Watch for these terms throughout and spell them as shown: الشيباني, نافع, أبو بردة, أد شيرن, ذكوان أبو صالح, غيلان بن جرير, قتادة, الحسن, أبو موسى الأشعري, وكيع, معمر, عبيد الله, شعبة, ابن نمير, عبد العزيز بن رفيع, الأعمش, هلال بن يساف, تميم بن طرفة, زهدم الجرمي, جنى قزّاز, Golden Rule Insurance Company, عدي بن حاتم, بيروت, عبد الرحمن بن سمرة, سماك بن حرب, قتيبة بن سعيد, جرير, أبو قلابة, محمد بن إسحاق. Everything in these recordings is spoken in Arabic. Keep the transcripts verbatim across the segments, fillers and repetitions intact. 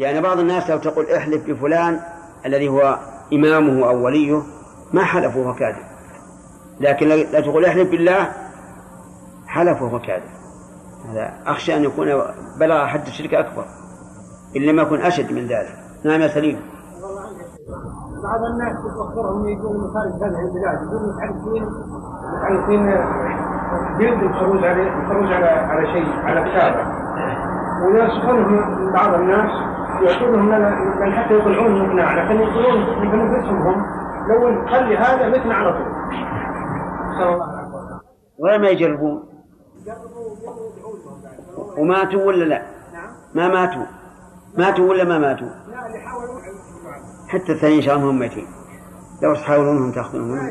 يعني بعض الناس لو تقول احلف بفلان الذي هو إمامه أو وليه ما حلف وهو كاذب، لكن لا تقول احلف بالله حلف وهو كاذب. هذا أخشى أن يكون بلغ حد الشرك أكبر إن لم يكن أشد من ذلك. نعم يا سليم. بعض الناس يتوخرهم يجون خارج هذه البلاد يجون متعرفين متعرفين بيرد الخروج على الخروج على على شيء على كتابه، ويشغلهم بعض الناس يعطونهم لنا حتى يطلعون مقنع، لكن يقولون بنفسهم لو خلي هذا مثل على طول صلى الله عليه وسلم. وما يجربون وماتوا ولا لا؟ ما ماتوا ماتوا ولا ما ماتوا؟ حتى الثاني شامهم ميتين لو تحاولونهم تأخذونهم.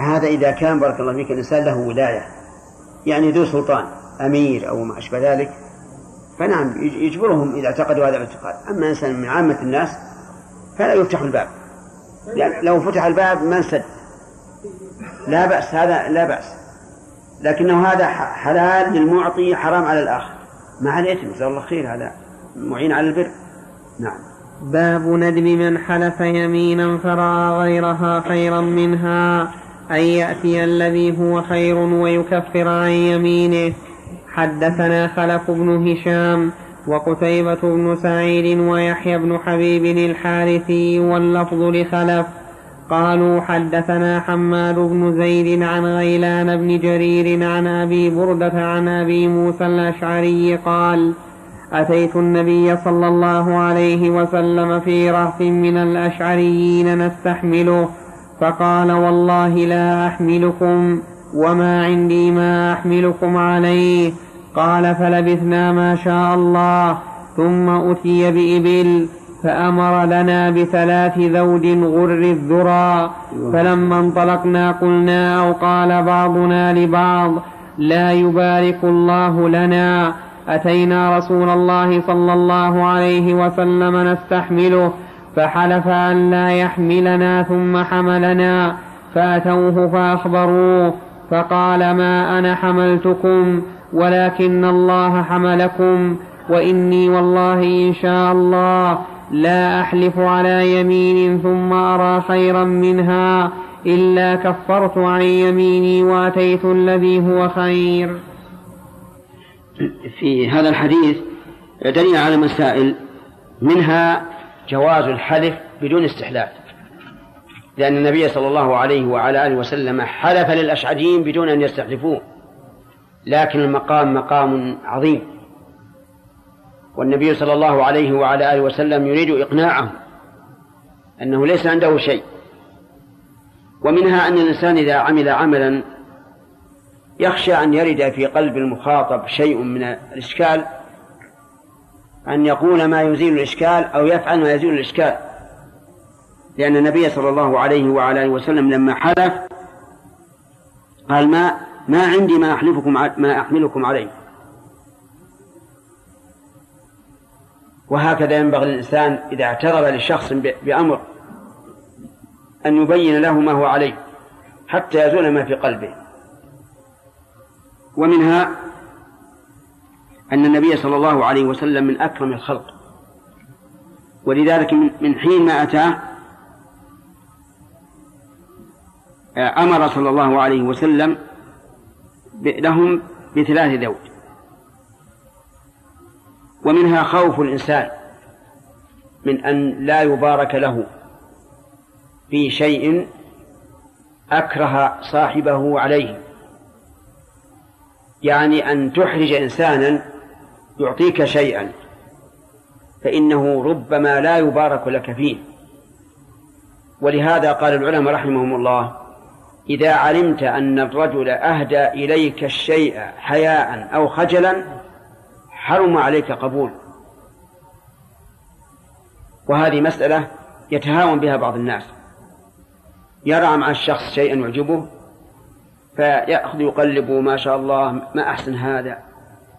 هذا إذا كان بارك الله فيك الإنسان له ولاية يعني ذو سلطان أمير أو ما أشبه ذلك، فنعم يجبرهم إذا اعتقدوا هذا الاعتقاد. أما إنسان من عامة الناس فلا يفتح الباب، يعني لو فتح الباب ما انسد لا بأس، هذا لا بأس، لكنه هذا حلال للمعطي حرام على الآخر مع الإثم. جزاه الله خير، هذا معين على البر. نعم. باب ندب من حلف يمينا فرأى غيرها خيرا منها أن يأتي الذي هو خير ويكفر عن يمينه. حدثنا خلف بن هشام وقتيبة بن سعيد ويحيى بن حبيب الحارثي واللفظ لخلف قالوا حدثنا حماد بن زيد عن غيلان بن جرير عن أبي بردة عن أبي موسى الأشعري قال أتيت النبي صلى الله عليه وسلم في رهط من الأشعريين نستحمله فقال والله لا أحملكم وما عندي ما أحملكم عليه. قال فلبثنا ما شاء الله ثم أتي بإبل فأمر لنا بثلاث ذود غر الذرى، فلما انطلقنا قلنا أو قال بعضنا لبعض لا يبارك الله لنا، أتينا رسول الله صلى الله عليه وسلم نستحمله فحلف أن لا يحملنا ثم حملنا فأتوه فأخبروه فقال ما أنا حملتكم ولكن الله حملكم وإني والله إن شاء الله لا أحلف على يمين ثم أرى خيرا منها إلا كفرت عن يميني وأتيت الذي هو خير. في هذا الحديث دليل على مسائل، منها جواز الحلف بدون استحلال، لأن النبي صلى الله عليه وعلى آله وسلم حلف للأشعريين بدون أن يستحلفوه، لكن المقام مقام عظيم، والنبي صلى الله عليه وعلى آله وسلم يريد إقناعه أنه ليس عنده شيء. ومنها أن الإنسان إذا عمل عملا يخشى أن يرد في قلب المخاطب شيء من الإشكال، أن يقول ما يزيل الإشكال أو يفعل ما يزيل الإشكال، لأن النبي صلى الله عليه وعلى آله وسلم لما حلف قال ما ما عندي ما أحلفكم ما أحملكم عليه. وهكذا ينبغي الإنسان إذا اعترض لشخص بأمر أن يبين له ما هو عليه حتى يزول ما في قلبه. ومنها أن النبي صلى الله عليه وسلم من أكرم الخلق، ولذلك من حين ما أتاه أمر صلى الله عليه وسلم لهم بثلاث ذود. ومنها خوف الإنسان من أن لا يبارك له في شيء أكره صاحبه عليه، يعني أن تحرج إنسانا يعطيك شيئا فإنه ربما لا يبارك لك فيه. ولهذا قال العلماء رحمهم الله إذا علمت أن الرجل أهدى إليك الشيء حياء أو خجلا حرم عليك قبول. وهذه مسألة يتهاون بها بعض الناس، يرى مع الشخص شيئا يعجبه فيأخذ يقلب ما شاء الله ما أحسن هذا،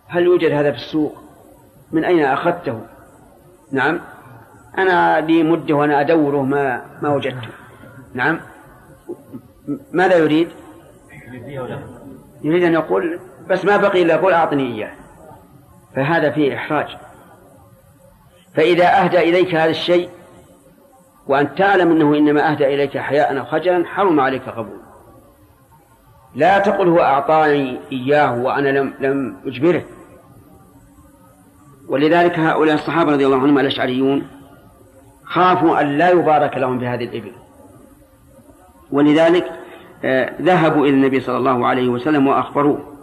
هل يوجد هذا في السوق؟ من أين أخذته؟ نعم أنا لي مده وأنا أدوره ما ما وجدته. نعم ماذا يريد؟ يريد أن يقول بس ما بقي إلا أقول أعطني إياه، فهذا فيه إحراج. فإذا أهدى إليك هذا الشيء وأن تعلم أنه إنما أهدى إليك حياء وخجلا حرم عليك قبول. لا تقل هو أعطاني إياه وأنا لم, لم أجبره. ولذلك هؤلاء الصحابة رضي الله عنهم الأشعريون خافوا أن لا يبارك لهم بهذه الإبل، ولذلك ذهبوا إلى النبي صلى الله عليه وسلم وأخبروه.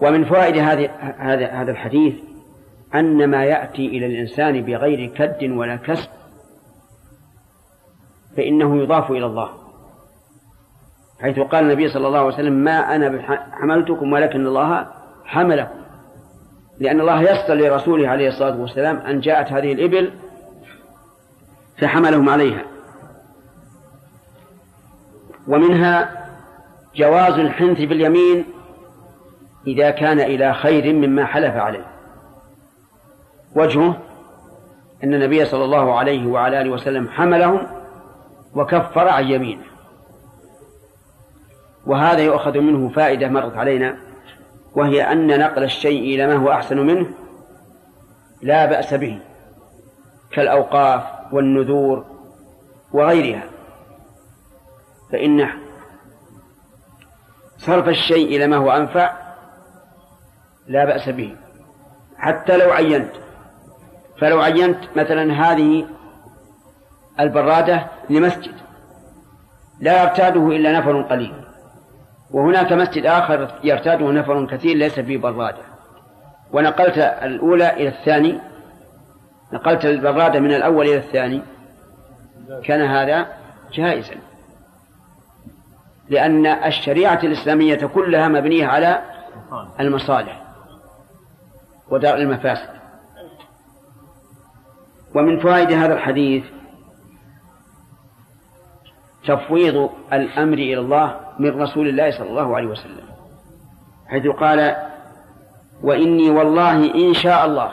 ومن فوائد هذا الحديث أن ما يأتي إلى الإنسان بغير كد ولا كسب فإنه يضاف إلى الله، حيث قال النبي صلى الله عليه وسلم: ما أنا حملتكم ولكن الله حملكم، لأن الله يسر لرسوله عليه الصلاة والسلام أن جاءت هذه الإبل فحملهم عليها. ومنها جواز الحنث باليمين إذا كان إلى خير مما حلف عليه. وجهه أن النبي صلى الله عليه وعلى آله وسلم حملهم وكفر عن يمينه، وهذا يؤخذ منه فائدة مرت علينا، وهي أن نقل الشيء إلى ما هو أحسن منه لا بأس به، كالأوقاف والنذور وغيرها، فإن صرف الشيء إلى ما هو أنفع لا بأس به. حتى لو عينت، فلو عينت مثلا هذه البرادة لمسجد لا يرتاده إلا نفر قليل، وهناك مسجد آخر يرتاده نفر كثير ليس فيه برادة، ونقلت الأولى إلى الثاني، نقلت البرادة من الأول إلى الثاني، كان هذا جائزا، لأن الشريعة الإسلامية كلها مبنية على المصالح ودرء المفاسد. ومن فوائد هذا الحديث تفويض الأمر إلى الله من رسول الله صلى الله عليه وسلم، حيث قال: وإني والله إن شاء الله،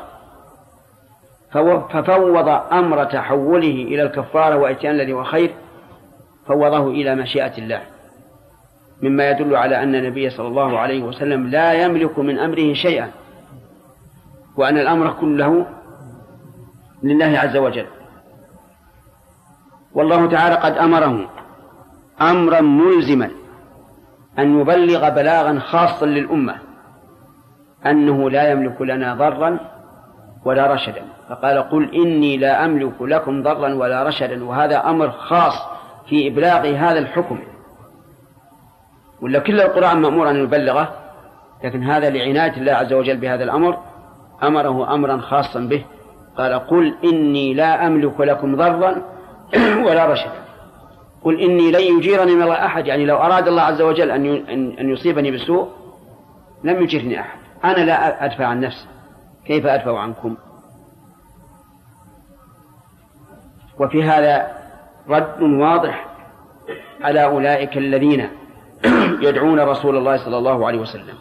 ففوض أمر تحوله إلى الكفارة وإتيان الذي هو خير فوضه إلى مشيئة الله، مما يدل على أن النبي صلى الله عليه وسلم لا يملك من أمره شيئا، وأن الأمر كله لله عز وجل. والله تعالى قد أمره أمرا ملزما أن يبلغ بلاغا خاصا للأمة أنه لا يملك لنا ضرا ولا رشدا، فقال: قل إني لا أملك لكم ضرا ولا رشدا، وهذا أمر خاص في إبلاغ هذا الحكم، ولا كل القرآن مأمور أن يبلغه، لكن هذا لعناية الله عز وجل بهذا الأمر أمره أمرا خاصا به، قال: قل إني لا أملك لكم ضرا ولا رشدا، قل إني لن يجيرني من الله أحد، يعني لو أراد الله عز وجل أن يصيبني بسوء لم يجيرني أحد، أنا لا أدفع عن نفسي، كيف أدفع عنكم؟ وفي هذا رد واضح على أولئك الذين يدعون رسول الله صلى الله عليه وسلم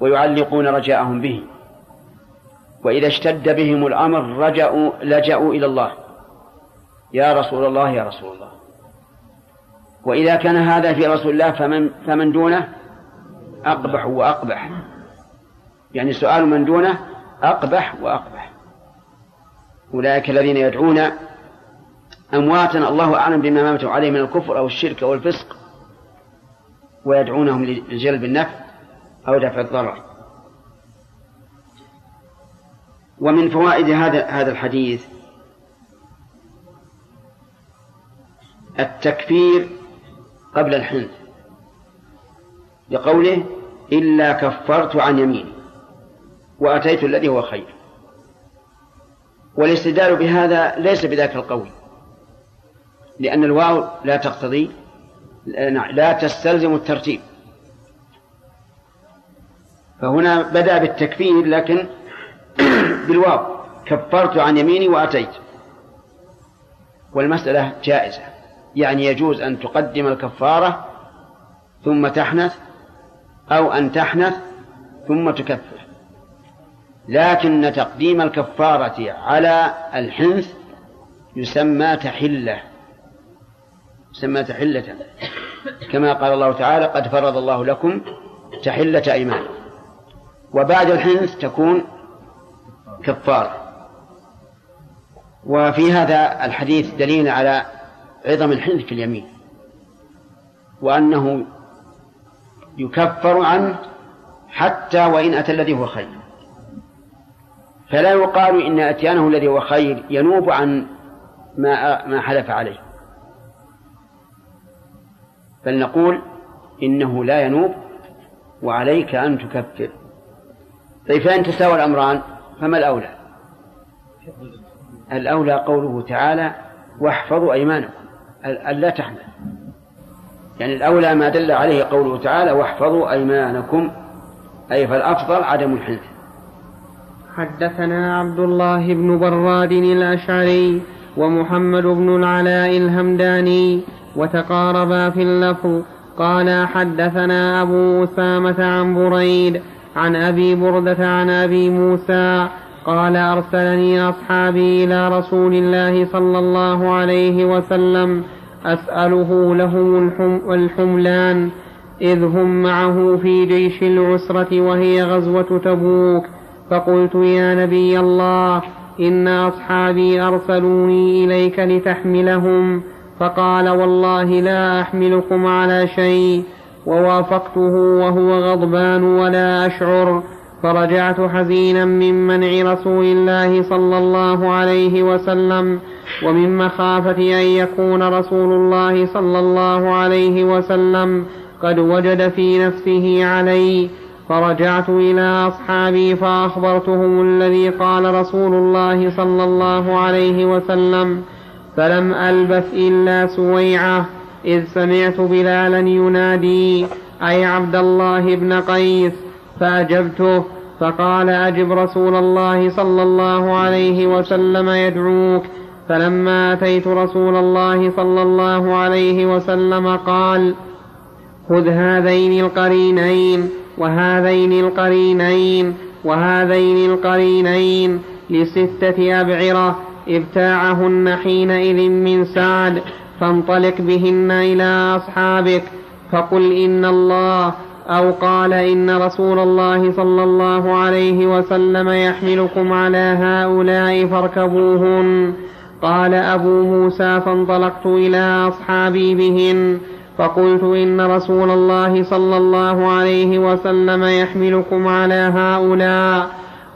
ويعلقون رجاءهم به، وإذا اشتد بهم الأمر رجعوا لجأوا إلى الله، يا رسول الله يا رسول الله. وإذا كان هذا في رسول الله فمن, فمن دونه أقبح وأقبح، يعني سؤال من دونه أقبح وأقبح. أولئك الذين يدعون أمواتا الله أعلم بما ماتوا عليه من الكفر أو الشرك أو الفسق، ويدعونهم لجلب النفع أو دفع الضرر. ومن فوائد هذا هذا الحديث التكفير قبل الحنث، لقوله: إلا كفرت عن يميني وأتيت الذي هو خير. والاستدلال بهذا ليس بذاك القول، لأن الواو لا تقتضي لا تستلزم الترتيب، فهنا بدأ بالتكفير لكن بالواو، كفرت عن يميني وأتيت. والمسألة جائزة، يعني يجوز أن تقدم الكفارة ثم تحنث، أو أن تحنث ثم تكفر، لكن تقديم الكفارة على الحنث يسمى تحلة يسمى تحلة كما قال الله تعالى: قد فرض الله لكم تحلة أيمان. وبعد الحنث تكون كفارة. وفي هذا الحديث دليل على عظم الحلف في اليمين، وأنه يكفر عنه حتى وإن أتى الذي هو خير، فلا يقال إن أتيانه الذي هو خير ينوب عن ما ما حلف عليه، بل نقول إنه لا ينوب وعليك أن تكفر. طيب فإن تساوى الأمران فما الأولى؟ الأولى قوله تعالى واحفظوا أيمانكم ألا تحمل، يعني الأولى ما دل عليه قوله تعالى واحفظوا أيمانكم، أي فالأفضل عدم الحنث. حدثنا عبد الله بن براد الأشعري ومحمد بن العلاء الهمداني وتقاربا في اللفظ، قال حدثنا أبو أسامة عن بريد عن أبي بردة عن أبي موسى قال أرسلني أصحابي إلى رسول الله صلى الله عليه وسلم أسأله لهم الحملان إذ هم معه في جيش العسرة وهي غزوة تبوك، فقلت يا نبي الله إن أصحابي أرسلوني إليك لتحملهم، فقال والله لا أحملكم على شيء، ووافقته وهو غضبان ولا أشعر، فرجعت حزينا من منع رسول الله صلى الله عليه وسلم ومن مخافة أن يكون رسول الله صلى الله عليه وسلم قد وجد في نفسه علي، فرجعت إلى أصحابي فأخبرتهم الذي قال رسول الله صلى الله عليه وسلم، فلم ألبث إلا سويعة إذ سمعت بلالا ينادي أي عبد الله بن قيس فأجبته، فقال أجب رسول الله صلى الله عليه وسلم يدعوك، فلما أتيت رسول الله صلى الله عليه وسلم قال خذ هذين القرينين وهذين القرينين وهذين القرينين لستة أبعرة ابتاعهن حينئذ من سعد، فانطلق بهن إلى أصحابك فقل إن الله أو قال إن رسول الله صلى الله عليه وسلم يحملكم على هؤلاء فاركبوهن. قال أبو موسى فانطلقت إلى أصحابي بهن فقلت إن رسول الله صلى الله عليه وسلم يحملكم على هؤلاء،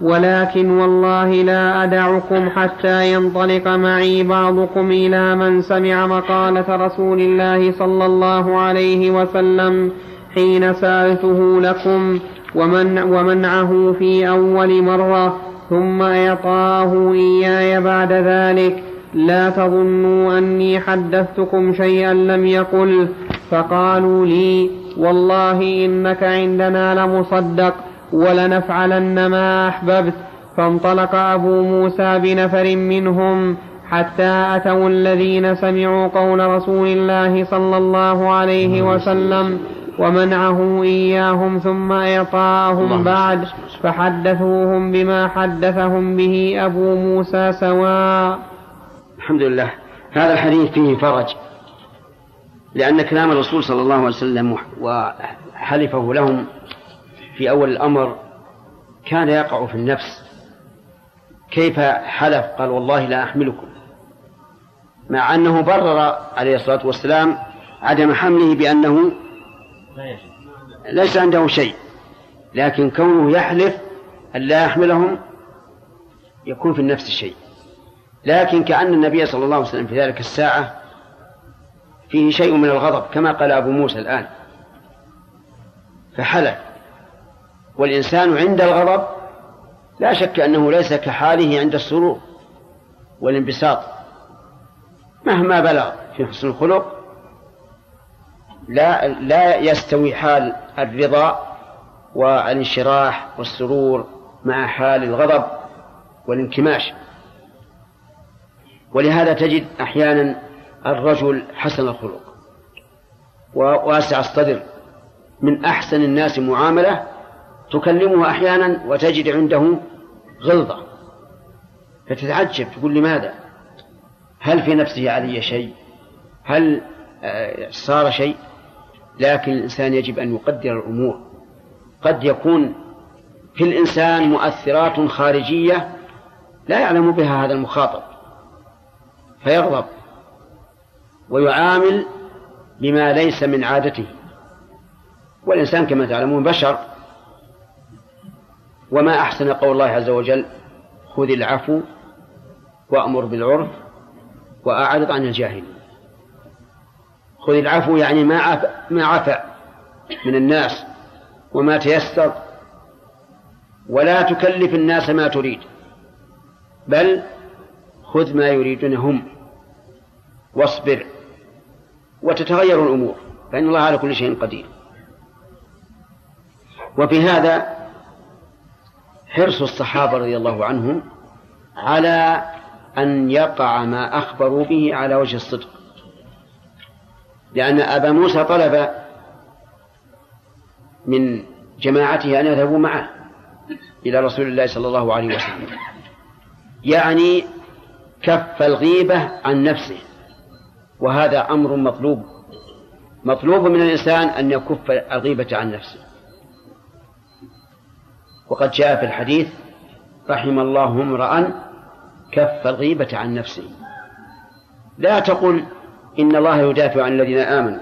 ولكن والله لا أدعكم حتى ينطلق معي بعضكم إلى من سمع مقالة رسول الله صلى الله عليه وسلم حين سألته لكم ومن ومنعه في أول مرة ثم إعطاه إياي بعد ذلك، لا تظنوا أني حدثتكم شيئا لم يقل. فقالوا لي والله إنك عندنا لمصدق ولنفعلن ما أحببت. فانطلق أبو موسى بنفر منهم حتى أتوا الذين سمعوا قول رسول الله صلى الله عليه وسلم ومنعه إياهم ثم إعطاهم بعد، فحدثوهم بما حدثهم به أبو موسى سواء. الحمد لله. هذا الحديث فيه فرج، لأن كلام الرسول صلى الله عليه وسلم وحلفه لهم في أول الأمر كان يقع في النفس. كيف حلف؟ قال والله لا أحملكم، مع أنه برر عليه الصلاة والسلام عدم حمله بأنه ليس عنده شيء، لكن كونه يحلف أن لا يحملهم يكون في النفس الشيء. لكن كأن النبي صلى الله عليه وسلم في ذلك الساعة فيه شيء من الغضب كما قال أبو موسى الآن فحلف، والإنسان عند الغضب لا شك أنه ليس كحاله عند السرور والانبساط، مهما بلغ في حسن الخلق لا, لا يستوي حال الرضا والانشراح والسرور مع حال الغضب والانكماش. ولهذا تجد أحيانا الرجل حسن الخلق وواسع الصدر من أحسن الناس معاملة، تكلمه أحيانا وتجد عنده غلظة، فتتعجب تقول لماذا؟ هل في نفسه علي شيء؟ هل صار شيء؟ لكن الإنسان يجب أن يقدر الأمور. قد يكون في الإنسان مؤثرات خارجية لا يعلم بها هذا المخاطب، فيغضب ويعامل بما ليس من عادته. والإنسان كما تعلمون بشر، وما أحسن قول الله عز وجل: خذ العفو وأمر بالعرف وأعرض عن الجاهلين. خذ العفو يعني ما عفى, ما عفى من الناس وما تيسر، ولا تكلف الناس ما تريد، بل خذ ما يريدونهم واصبر وتتغير الأمور، فإن الله على كل شيء قدير. وفي هذا حرص الصحابة رضي الله عنهم على أن يقع ما أخبروا به على وجه الصدق، لأن أبا موسى طلب من جماعته أن يذهبوا معه إلى رسول الله صلى الله عليه وسلم، يعني كف الغيبة عن نفسه، وهذا أمر مطلوب، مطلوب من الإنسان أن يكف الغيبة عن نفسه. وقد جاء في الحديث: رحم الله امرأ كف الغيبة عن نفسه. لا تقل إن الله يدافع عن الذين آمنوا،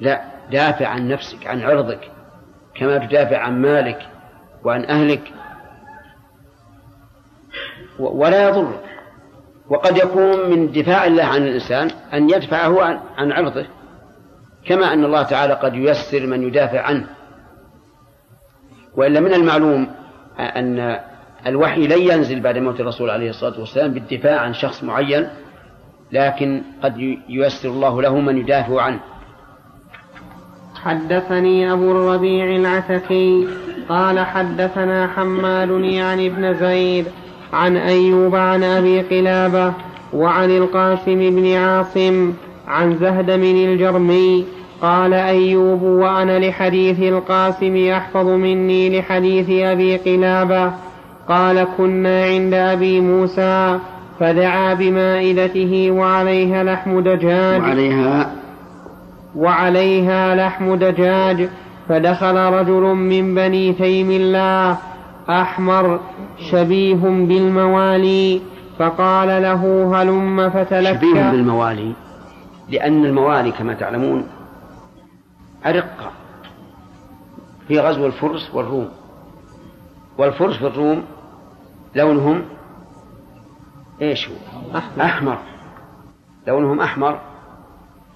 لا، دافع عن نفسك، عن عرضك، كما تدافع عن مالك وعن أهلك، ولا يضرك. وقد يكون من دفاع الله عن الإنسان أن يدفعه عن عرضه، كما أن الله تعالى قد ييسر من يدافع عنه. وإلا من المعلوم أن الوحي لن ينزل بعد موت الرسول عليه الصلاة والسلام بالدفاع عن شخص معين، لكن قد ييسر الله له من يدافع عنه. حدثني أبو الربيع العتكي قال حدثنا حماد عن ابن زيد عن أيوب عن أبي قلابة وعن القاسم بن عاصم عن زهدم الجرمي قال: أيوب وأنا لحديث القاسم يحفظ مني لحديث أبي قلابة قال: كنا عند أبي موسى فدعا بمائدته وعليها لحم دجاج وعليها, وعليها لحم دجاج، فدخل رجل من بني تيم الله أحمر شبيه بالموالي فقال له: هلم فتلك. شبيه بالموالي، لأن الموالي كما تعلمون أرقة في غزو الفرس والروم، والفرس والروم لونهم ايش هو؟ أحمر. أحمر، لونهم أحمر.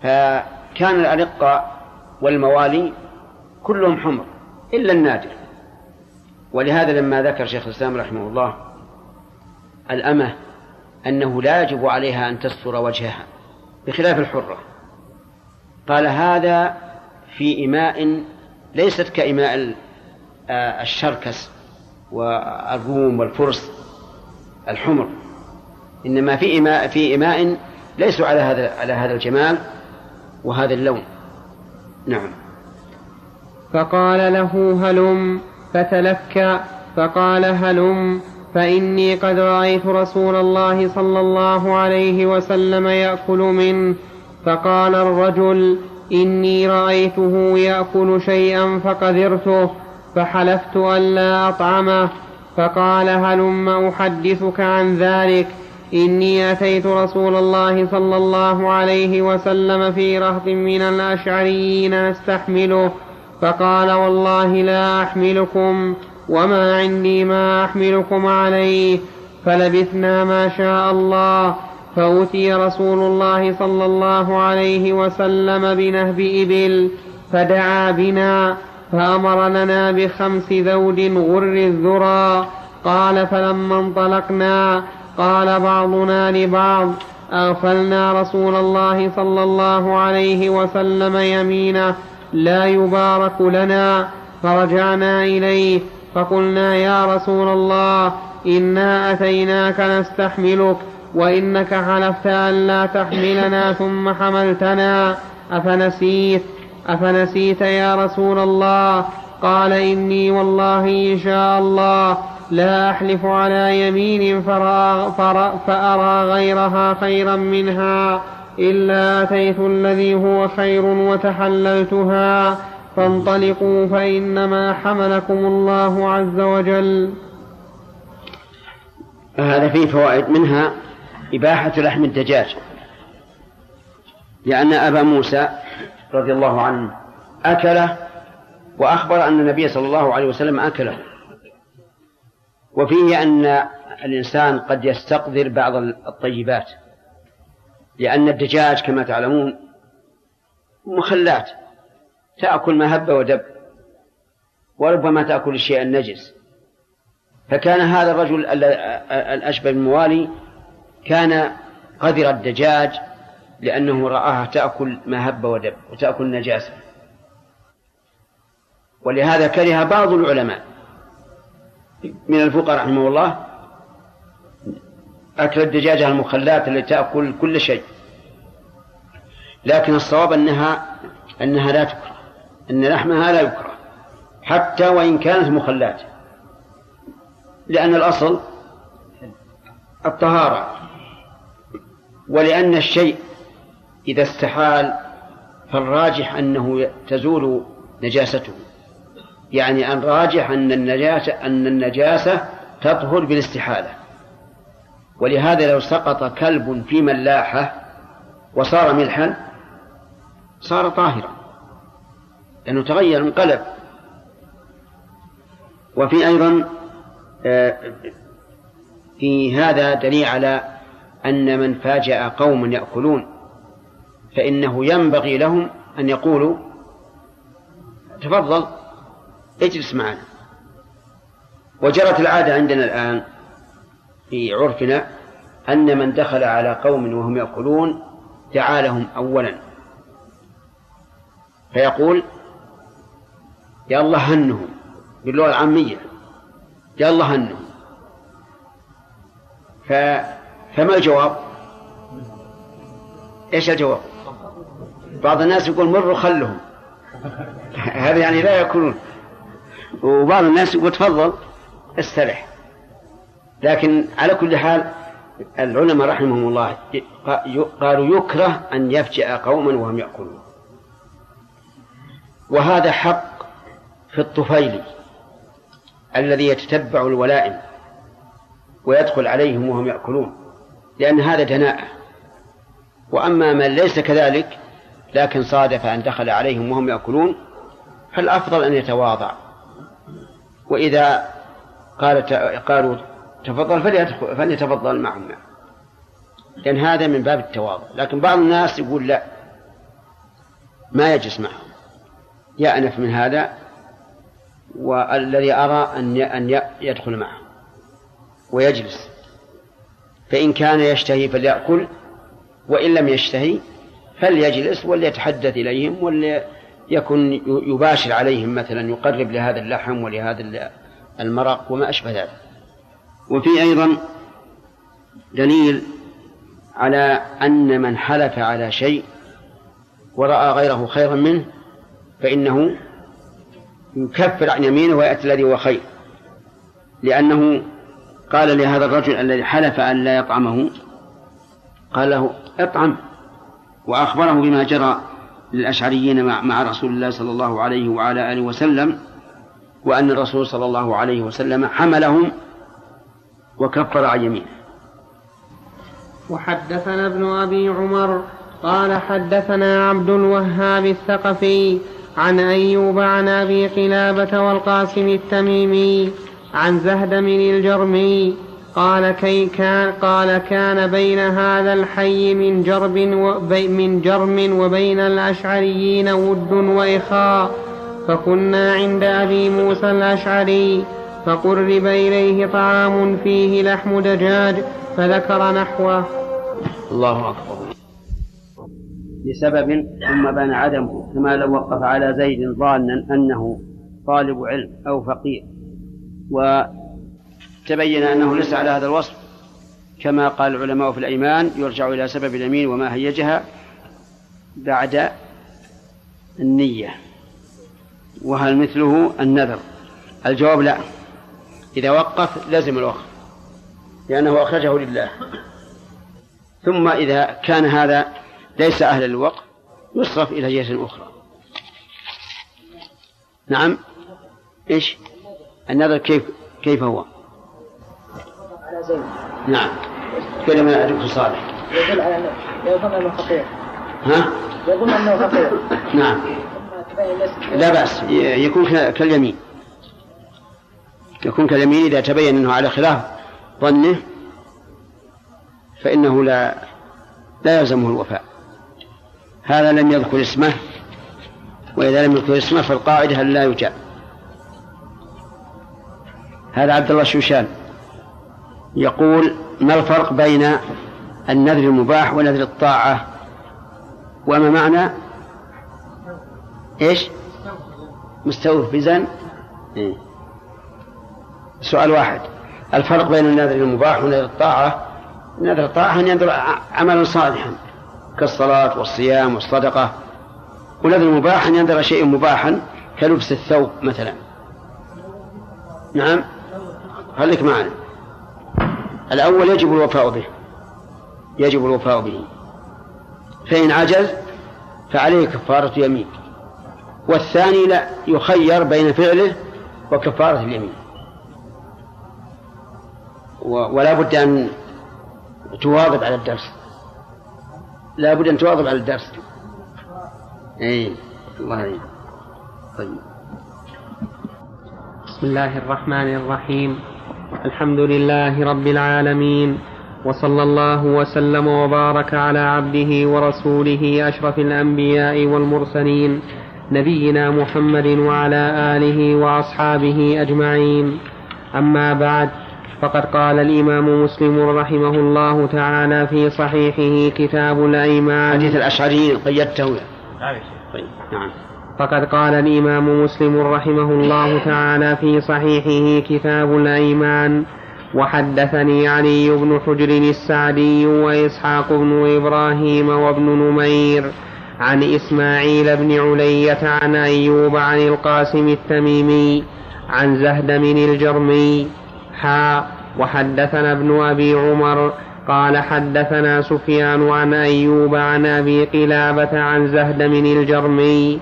فكان الأرقة والموالي كلهم حمر إلا النادر. ولهذا لما ذكر شيخ الإسلام رحمه الله الأمة أنه لا يجب عليها أن تستر وجهها بخلاف الحرة، قال: هذا في إماء ليست كإماء الشركس والروم والفرس الحمر، إنما في إماء, في إماء ليسوا على هذا, على هذا الجمال وهذا اللون. نعم. فقال له: هلم فتلكأ، فقال: هلم فإني قد رأيت رسول الله صلى الله عليه وسلم يأكل منه. فقال الرجل: إني رأيته يأكل شيئا فقدرته فحلفت ألا أطعمه. فقال: هلم أحدثك عن ذلك، إني أتيت رسول الله صلى الله عليه وسلم في رهط من الأشعريين أستحمله، فقال: والله لا أحملكم وما عندي ما أحملكم عليه. فلبثنا ما شاء الله، فأتي رسول الله صلى الله عليه وسلم بنهب إبل فدعا بنا فأمر لنا بخمس ذود غر الذرى. قال: فلما انطلقنا قال بعضنا لبعض: أغفلنا رسول الله صلى الله عليه وسلم يمينه لا يبارك لنا. فرجعنا إليه فقلنا: يا رسول الله، إنا أتيناك نستحملك وإنك حلفت أن لا تحملنا ثم حملتنا، أفنسيت أفنسيت يا رسول الله؟ قال: إني والله إن شاء الله لا أحلف على يمين فأرى غيرها خيرا منها إلا أتيت الذي هو خير وتحللتها، فانطلقوا فإنما حملكم الله عز وجل. هذا فيه فوائد، منها إباحة لحم الدجاج، لأن أبا موسى رضي الله عنه أكله وأخبر أن النبي صلى الله عليه وسلم أكله. وفيه أن الإنسان قد يستقذر بعض الطيبات، لأن الدجاج كما تعلمون مخلات تأكل ما هب ودب، وربما تأكل الشيء النجس. فكان هذا الرجل الأشبه الموالي كان قذر الدجاج لأنه رآها تأكل ما هب ودب وتأكل النجاسة، ولهذا كره بعض العلماء من الفقهاء رحمه الله أكل الدجاجة المخلات التي تأكل كل شيء، لكن الصواب أنها أنها لا تكره، أن لحمها لا يكره حتى وإن كانت مخلات، لأن الأصل الطهارة، ولأن الشيء إذا استحال فالراجح أنه تزول نجاسته، يعني أن راجح أن النجاسة, أن النجاسة تطهر بالاستحالة. ولهذا لو سقط كلب في ملاحة وصار ملحا صار طاهرا، لأنه تغير انقلب. وفي أيضا في هذا دليل على أن من فاجأ قوم يأكلون فإنه ينبغي لهم أن يقولوا تفضل اجلس معنا. وجرت العادة عندنا الآن في عرفنا أن من دخل على قوم وهم يأكلون دعا لهم أولا فيقول يا الله هنهم، باللغة العامية يا الله هنهم. ف... فما الجواب؟ ايش الجواب؟ بعض الناس يقول مروا خلهم هذا يعني لا يأكلون، وبعض الناس يقول تفضل استرح. لكن على كل حال العلماء رحمهم الله قالوا يكره أن يفجأ قوما وهم يأكلون. وهذا حق في الطفيل الذي يتتبع الولائم ويدخل عليهم وهم يأكلون، لأن هذا دناءة. وأما من ليس كذلك لكن صادف أن دخل عليهم وهم يأكلون فالأفضل أن يتواضع، وإذا قالوا تفضل فليتفضل معهم، لأن هذا من باب التواضع. لكن بعض الناس يقول لا ما يجلس معهم، يأنف من هذا، والذي أرى أن يدخل معه ويجلس، فإن كان يشتهي فليأكل، وإن لم يشتهي فليجلس وليتحدث إليهم، وليكن يباشر عليهم مثلا، يقرب لهذا اللحم ولهذا المرق وما أشبه ذلك. وفي أيضا دليل على أن من حلف على شيء ورأى غيره خيرا منه فإنه يكفر عن يمينه ويأتي الذي هو خير، لأنه قال لهذا الرجل الذي حلف أن لا يطعمه قال له اطعم، وأخبره بما جرى للأشعريين مع رسول الله صلى الله عليه وعلى آله وسلم، وأن الرسول صلى الله عليه وسلم حملهم وكفر عن يمينه. وحدثنا ابن أبي عمر قال حدثنا عبد الوهاب الثقفي عن أيوب عن أبي قلابة والقاسم التميمي عن زهدم الجرمي قال كي كان قال كان بين هذا الحي من جرب من جرم وبين الأشعريين ود وإخاء، فكنا عند أبي موسى الأشعري فقرب إليه طعام فيه لحم دجاج فذكر نحوه. الله أكبر. لسبب ثم بان عدمه، كما لو وقف على زيد ظانا أنه طالب علم أو فقير وتبين أنه ليس على هذا الوصف، كما قال العلماء في الأيمان يرجع إلى سبب اليمين وما هيجها بعد النية، وهل مثله النذر؟ الجواب لا، إذا وقف لازم الوقف لأنه أخرجه لله. ثم إذا كان هذا ليس أهل الوقف يصرف إلى جهة أخرى. نعم. إيش النذر؟ كيف كيف هو؟ نعم كذا ما أدركه صالح. يقول أنه يظن أنه فقير. ها؟ يقول أنه فقير. نعم. لا بأس يكون كاليمين. يكون كاليمين إذا تبين أنه على خلاف ظنه فإنه لا لا يلزمه الوفاء. هذا لم يذكر اسمه، وإذا لم يذكر اسمه فالقاعدة هل لا يجاب. هذا عبد الله الشوشان يقول: ما الفرق بين النذر المباح ونذر الطاعة؟ وما معنى ايش مستوفزا؟ إيه؟ سؤال واحد. الفرق بين النذر المباح ونذر الطاعة: نذر الطاعة أن ينذر عملا صالحا كالصلاة والصيام والصدقة، ونذر المباح أن ينذر شيء مباحا كلبس الثوب مثلا. نعم، خليك معنا. الأول يجب الوفاء به، يجب الوفاء به، فإن عجز فعليه كفارة يمين. والثاني لا، يخير بين فعله وكفارة اليمين، ولا بد أن تواظب على الدرس، لا بد أن تواظب على الدرس. أي الله يعين. طيب. بسم الله الرحمن الرحيم. الحمد لله رب العالمين، وصلى الله وسلم وبارك على عبده ورسوله أشرف الأنبياء والمرسلين، نبينا محمد وعلى آله وأصحابه أجمعين. أما بعد، فقد قال الإمام مسلم رحمه الله تعالى في صحيحه كتاب الأيمان: حديث الأشعري قيدته. نعم. فقد قال الإمام مسلم رحمه الله تعالى في صحيحه كتاب الأيمان: وحدثني علي بن حجر السعدي وإسحاق بن إبراهيم وابن نمير عن إسماعيل بن علية عن أيوب عن القاسم التميمي عن زهدم الجرمي حا وحدثنا ابن أبي عمر قال حدثنا سفيان عن أيوب عن أبي قلابة عن زهدم الجرمي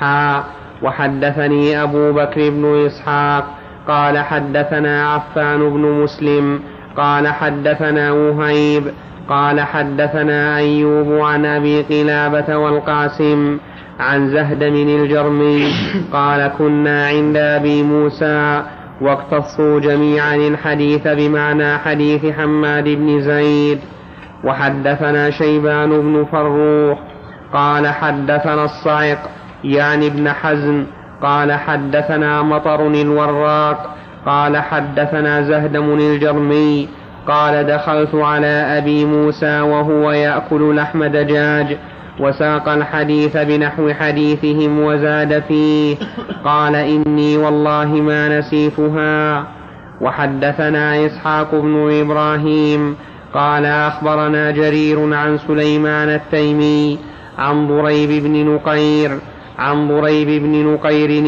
حا وحدثني أبو بكر بن إسحاق قال حدثنا عفان بن مسلم قال حدثنا وهيب قال حدثنا أيوب عن أبي قلابة والقاسم عن زهدم الجرمي قال: كنا عند أبي موسى واقتصوا جميعا الحديث بمعنى حديث حماد بن زيد. وحدثنا شيبان بن فروخ قال حدثنا الصعق يعني ابن حزم قال حدثنا مطر الوراق قال حدثنا زهدم الجرمي قال: دخلت على أبي موسى وهو يأكل لحم دجاج، وساق الحديث بنحو حديثهم وزاد فيه قال: إني والله ما نسيتها. وحدثنا إسحاق بن إبراهيم قال أخبرنا جرير عن سليمان التيمي عن ضريب بن نقير عن ضريب بن نقير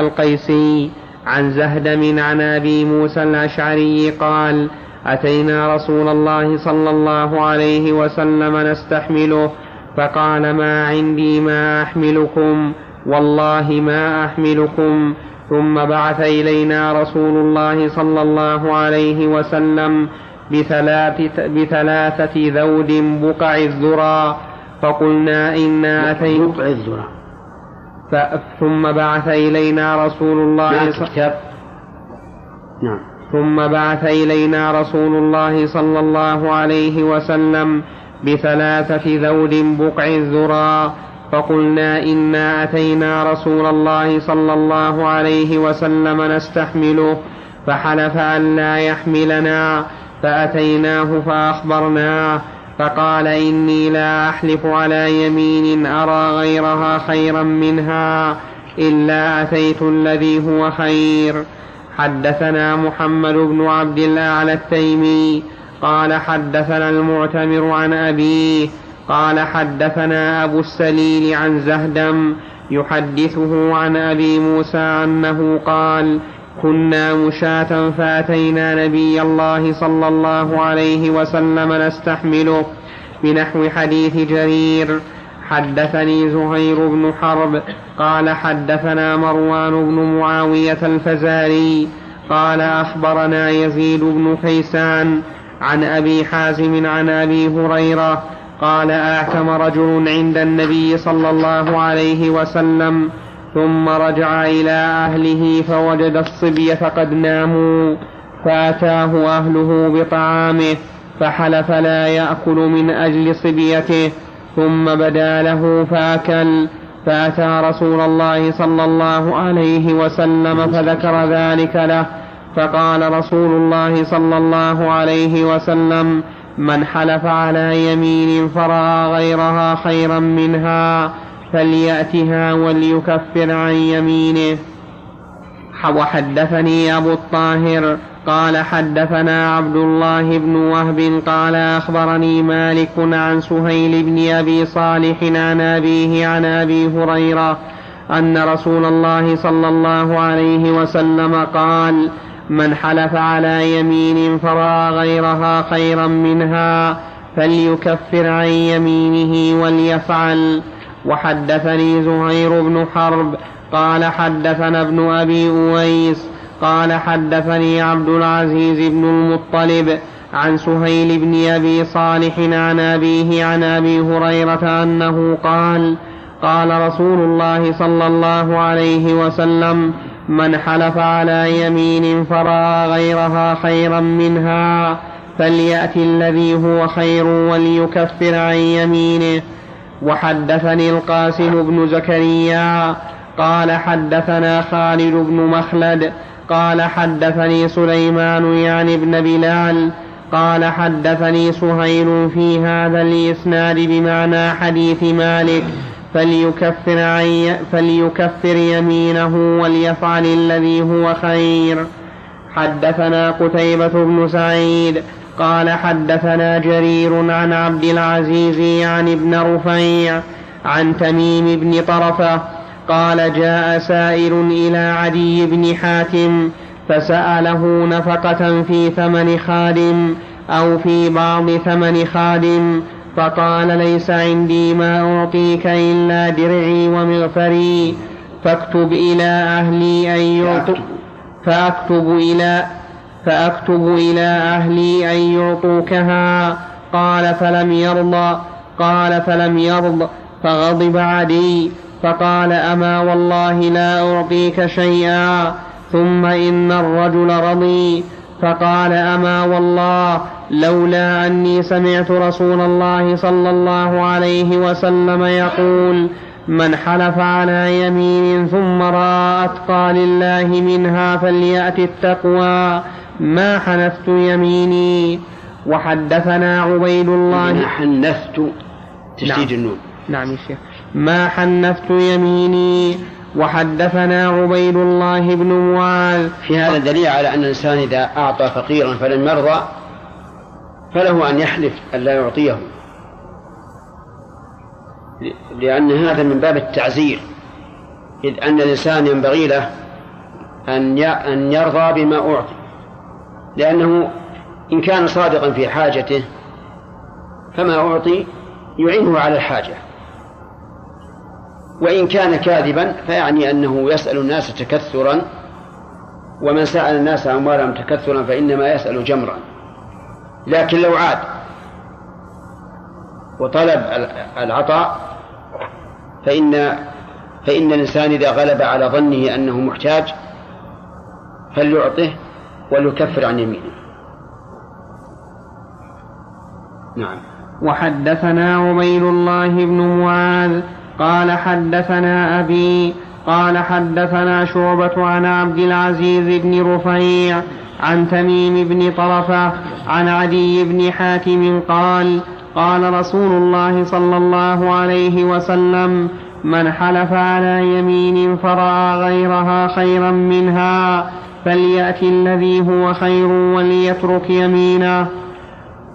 القيسي عن زهدم عن أبي موسى الأشعري قال: أتينا رسول الله صلى الله عليه وسلم نستحمله، فقال: ما عندي ما أحملكم، والله ما أحملكم. ثم بعث إلينا رسول الله صلى الله عليه وسلم بثلاثة ذود بقع الذرى، فقلنا إنا أتينا بقع الذرى. ثم بعث إلينا رسول الله صلى ثم بعث إلينا رسول الله صلى الله عليه وسلم بثلاثة ذود بقع الذرى، فقلنا إنا أتينا رسول الله صلى الله عليه وسلم نستحمله، فحلف أن لا يحملنا، فأتيناه فأخبرناه، فقال: إني لا أحلف على يمين أرى غيرها خيرا منها إلا أتيت الذي هو خير. حدثنا محمد بن عبد الأعلى التيمي قال حدثنا المعتمر عن أبيه قال حدثنا أبو السليل عن زهدم يحدثه عن أبي موسى أنه قال: كنا مشاة فأتينا نبي الله صلى الله عليه وسلم نستحمله بنحو حديث جرير. حدثني زهير بن حرب قال حدثنا مروان بن معاوية الفزاري قال أخبرنا يزيد بن كيسان عن أبي حازم عن أبي هريرة قال أعتم رجل عند النبي صلى الله عليه وسلم ثم رجع إلى أهله فوجد الصبي فقد ناموا فأتاه أهله بطعامه فحلف لا يأكل من أجل صبيته ثم بدا له فأكل فأتى رسول الله صلى الله عليه وسلم فذكر ذلك له فقال رسول الله صلى الله عليه وسلم من حلف على يمين فرأى غيرها خيرا منها فليأتها وليكفر عن يمينه. وحدثني أبو الطاهر قال حدثنا عبد الله بن وهب قال أخبرني مالك عن سهيل بن أبي صالح عن أبيه عن أبي هريرة أن رسول الله صلى الله عليه وسلم قال من حلف على يمين فرأى غيرها خيرا منها فليكفر عن يمينه وليفعل. وحدثني زهير بن حرب قال حدثنا ابن أبي أويس قال حدثني عبد العزيز بن المطلب عن سهيل بن أبي صالح عن أبيه عن أبي هريرة أنه قال قال رسول الله صلى الله عليه وسلم من حلف على يمين فرأى غيرها خيرا منها فليأت الذي هو خير وليكفر عن يمينه. وحدثني القاسم بن زكريا قال حدثنا خالد بن مخلد قال حدثني سليمان يعني بن بلال قال حدثني سهيل في هذا الإسناد بمعنى حديث مالك فليكفر, فليكفر يمينه وليفعل الذي هو خير. حدثنا قتيبة بن سعيد قال حدثنا جرير عن عبد العزيز عن ابن رفيع عن تميم بن طرفة قال جاء سائل إلى عدي بن حاتم فسأله نفقة في ثمن خادم أو في بعض ثمن خادم فقال ليس عندي ما أعطيك إلا درعي ومغفري فاكتب إلى أهلي أن يعطوا فأكتب إلى فأكتب إلى أهلي أن يعطوكها قال فلم يرض قال فلم يرض فغضب عدي فقال أما والله لا أعطيك شيئا ثم إن الرجل رضي فقال أما والله لولا أني سمعت رسول الله صلى الله عليه وسلم يقول من حلف على يمين ثم رأى أتقى لله منها فليأت التقوى ما حنثت يميني. وحدثنا عبيد الله ما حنثت تشديد النون نعم يا شيخ ما حنثت يميني. وحدثنا عبيد الله بن معاذ في هذا الدليل على أن الإنسان إذا أعطى فقيرا فلم يرضى فله أن يحلف أن لا يعطيه لأن هذا من باب التعزير إذ أن الإنسان ينبغي له أن يرضى بما أعطي لأنه إن كان صادقا في حاجته فما أعطي يعينه على الحاجة وإن كان كاذبا فيعني أنه يسأل الناس تكثرا ومن سأل الناس أموالهم تكثرا فإنما يسأل جمرا. لكن لو عاد وطلب العطاء فإن, فإن الإنسان إذا غلب على ظنه أنه محتاج فليعطه وليكفر عن يمينه. نعم. وحدثنا عبيد الله بن معاذ قال حدثنا أبي قال حدثنا شعبة عن عبد العزيز بن رفيع عن تميم بن طرفة عن عدي بن حاتم قال قال رسول الله صلى الله عليه وسلم من حلف على يمين فرأى غيرها خيرا منها فليأتي الذي هو خير وليترك يمينه.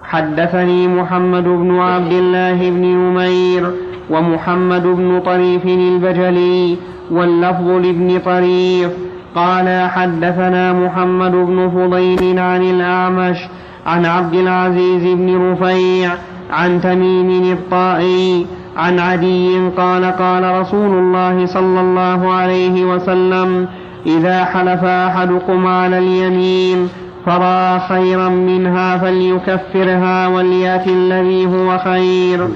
حدثني محمد بن عبد الله بن نمير ومحمد بن طريف البجلي واللفظ لابن طريف قال حدثنا محمد بن فضيل عن الأعمش عن عبد العزيز بن رفيع عن تميم الطائي عن عدي قال قال رسول الله صلى الله عليه وسلم إذا حلف أحدكم على اليمين فرأى خيرا منها فليكفرها وليات الذي هو خير.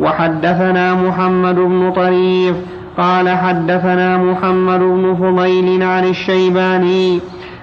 وحدثنا محمد بن طريف قال حدثنا محمد بن فضيل عن الشيباني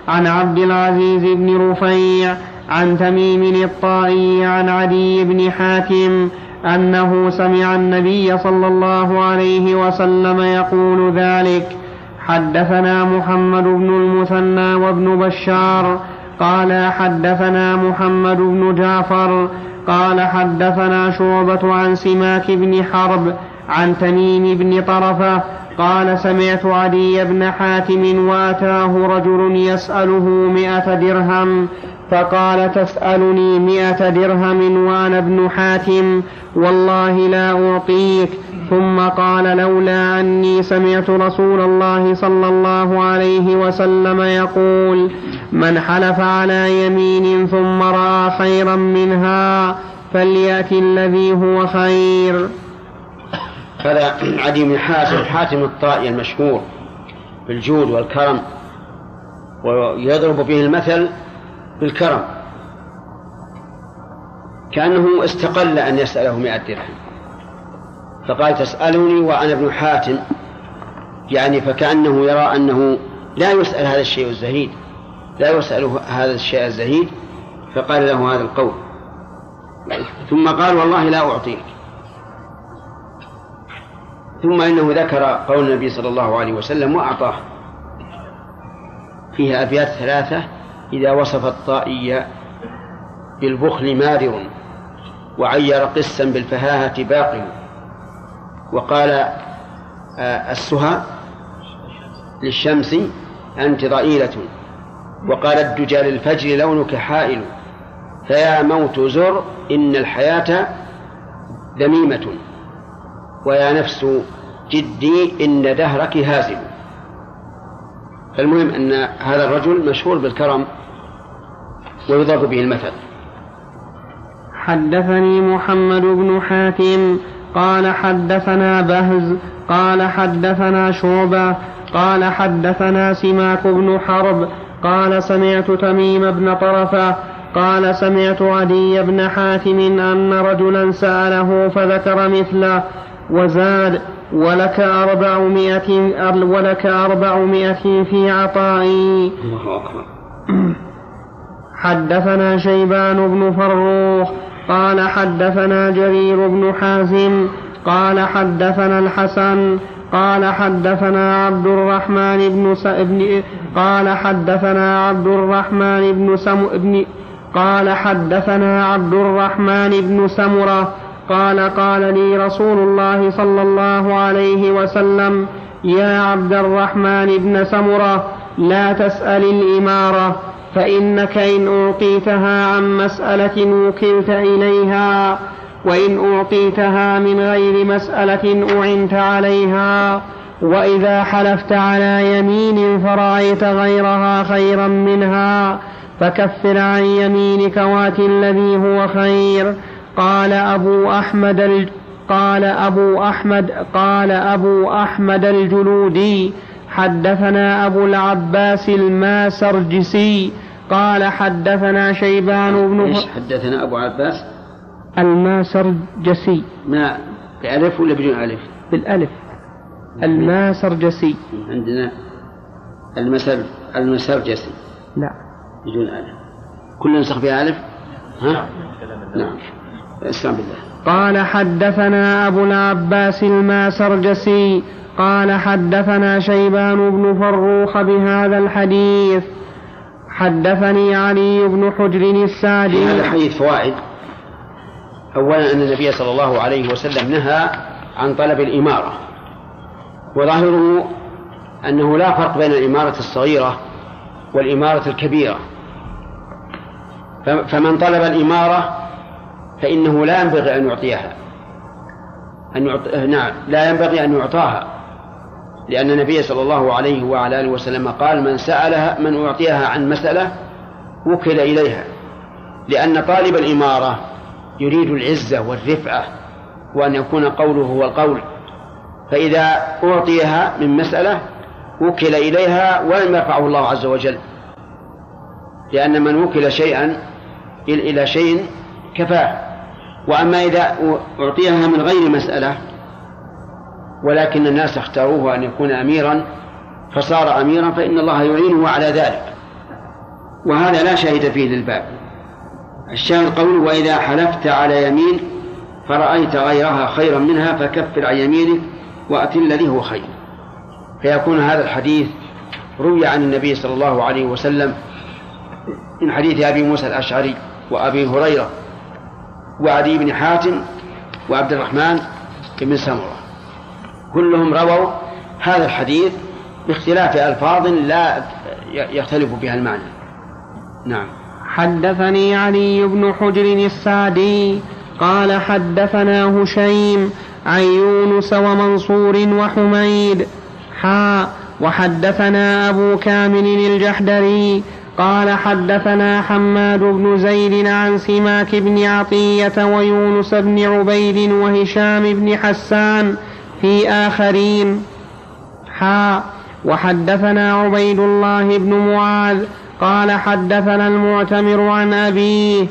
عن عبد العزيز بن رفيع عن تميم الطائي عن عدي بن حاتم أنه سمع النبي صلى الله عليه وسلم يقول ذلك. حدثنا محمد بن المثنى وابن بشار قال حدثنا محمد بن جعفر قال حدثنا شعبة عن سماك بن حرب عن تميم بن طرفة قال سمعت عدي بن حاتم وأتاه رجل يسأله مئة درهم فقال تسألني مئة درهم وأنا ابن حاتم والله لا أعطيك. ثم قال لولا أني سمعت رسول الله صلى الله عليه وسلم يقول من حلف على يمين ثم رأى خيرا منها فليأتي الذي هو خير. هذا عدي بن حاتم حاتم الطائي المشهور بالجود والكرم، ويضرب به المثل بالكرم، كأنه استقل أن يسأله مئة درهم فقال تسألني وأنا ابن حاتم، يعني فكأنه يرى أنه لا يسأل هذا الشيء الزهيد، لا يسأل هذا الشيء الزهيد فقال له هذا القول. ثم قال والله لا أعطيك. ثم إنه ذكر قول النبي صلى الله عليه وسلم وأعطاه، فيها أبيات ثلاثة إذا وصف الطائي بالبخل مادر، وعير قسا بالفهاهة باقي، وقال السهى للشمس أنت ضئيلة، وقال الدجى للفجر لونك حائل، فيا موت زر إن الحياة ذميمة، ويا نفس جدي إن دهرك هازم. فالمهم أن هذا الرجل مشهور بالكرم ويضرب به المثل. حدثني محمد بن حاتم قال حدثنا بهز قال حدثنا شعبة قال حدثنا سماك بن حرب قال سمعت تميم بن طرفة قال سمعت عدي بن حاتم أن رجلا سأله فذكر مثله وزاد ولك أربعمائة ولك أربعمائة في عطائي. حدثنا شيبان بن فروخ قال حدثنا جرير بن حازم قال حدثنا الحسن قال حدثنا عبد الرحمن بن س... ابن... قال حدثنا عبد الرحمن بن سم... ابن... قال حدثنا عبد الرحمن بن سمرة قال قال لي رسول الله صلى الله عليه وسلم يا عبد الرحمن بن سمرة لا تسأل الإمارة، فإنك إن أعطيتها عن مسألة وكلت إليها، وإن أعطيتها من غير مسألة أعنت عليها، وإذا حلفت على يمين فرأيت غيرها خيرا منها فكفر عن يمينك وات الذي هو خير. قال أبو أحمد قال أبو أحمد قال أبو أحمد الجلودي حدثنا أبو العباس الماسرجسي قال حدثنا شيبان بن حدثنا أبو عباس الماسرجسي ما بألف ولا بدون ألف؟ بالألف. الماسرجسي عندنا المسر المسرجسي لا بدون ألف، كل نسخ فيها ألف. ها نعم. قال حدثنا أبو العباس الماسرجسي قال حدثنا شيبان بن فروخ بهذا الحديث. حدثني علي بن حجر الساجي. في هذا الحديث فوائد. أولا أن النبي صلى الله عليه وسلم نهى عن طلب الإمارة، وظاهره أنه لا فرق بين الإمارة الصغيرة والإمارة الكبيرة، فمن طلب الإمارة فإنه لا ينبغي أن يعطيها أن يعط... نعم لا ينبغي أن يعطاها، لأن النبي صلى الله عليه وعلى آله وسلم قال من سألها من أعطيها عن مسألة وكل إليها، لأن طالب الإمارة يريد العزة والرفعة وأن يكون قوله هو القول، فإذا أعطيها من مسألة وكل إليها ولم يرفعه الله عز وجل، لأن من وكل شيئا إلى شيء كفاه. وأما إذا أعطيها من غير مسألة ولكن الناس اختاروه أن يكون أميرا فصار أميرا فإن الله يعينه على ذلك، وهذا لا شاهد فيه للباب. الشاهد قوله: وإذا حلفت على يمين فرأيت غيرها خيرا منها فكفر عن يمينك وأت الذي هو خير. فيكون هذا الحديث روي عن النبي صلى الله عليه وسلم من حديث أبي موسى الأشعري وأبي هريرة وعدي بن حاتم وعبد الرحمن بن سمرة، كلهم رووا هذا الحديث باختلاف ألفاظ لا يختلف بها المعنى. نعم. حدثني علي بن حجر السعدي قال حدثنا هشيم عن يونس ومنصور وحميد حا وحدثنا أبو كامل الجحدري قال حدثنا حماد بن زيد عن سماك بن عطية ويونس بن عبيد وهشام بن حسان في آخرين حا وحدثنا عبيد الله بن معاذ قال حدثنا المعتمر عن أبيه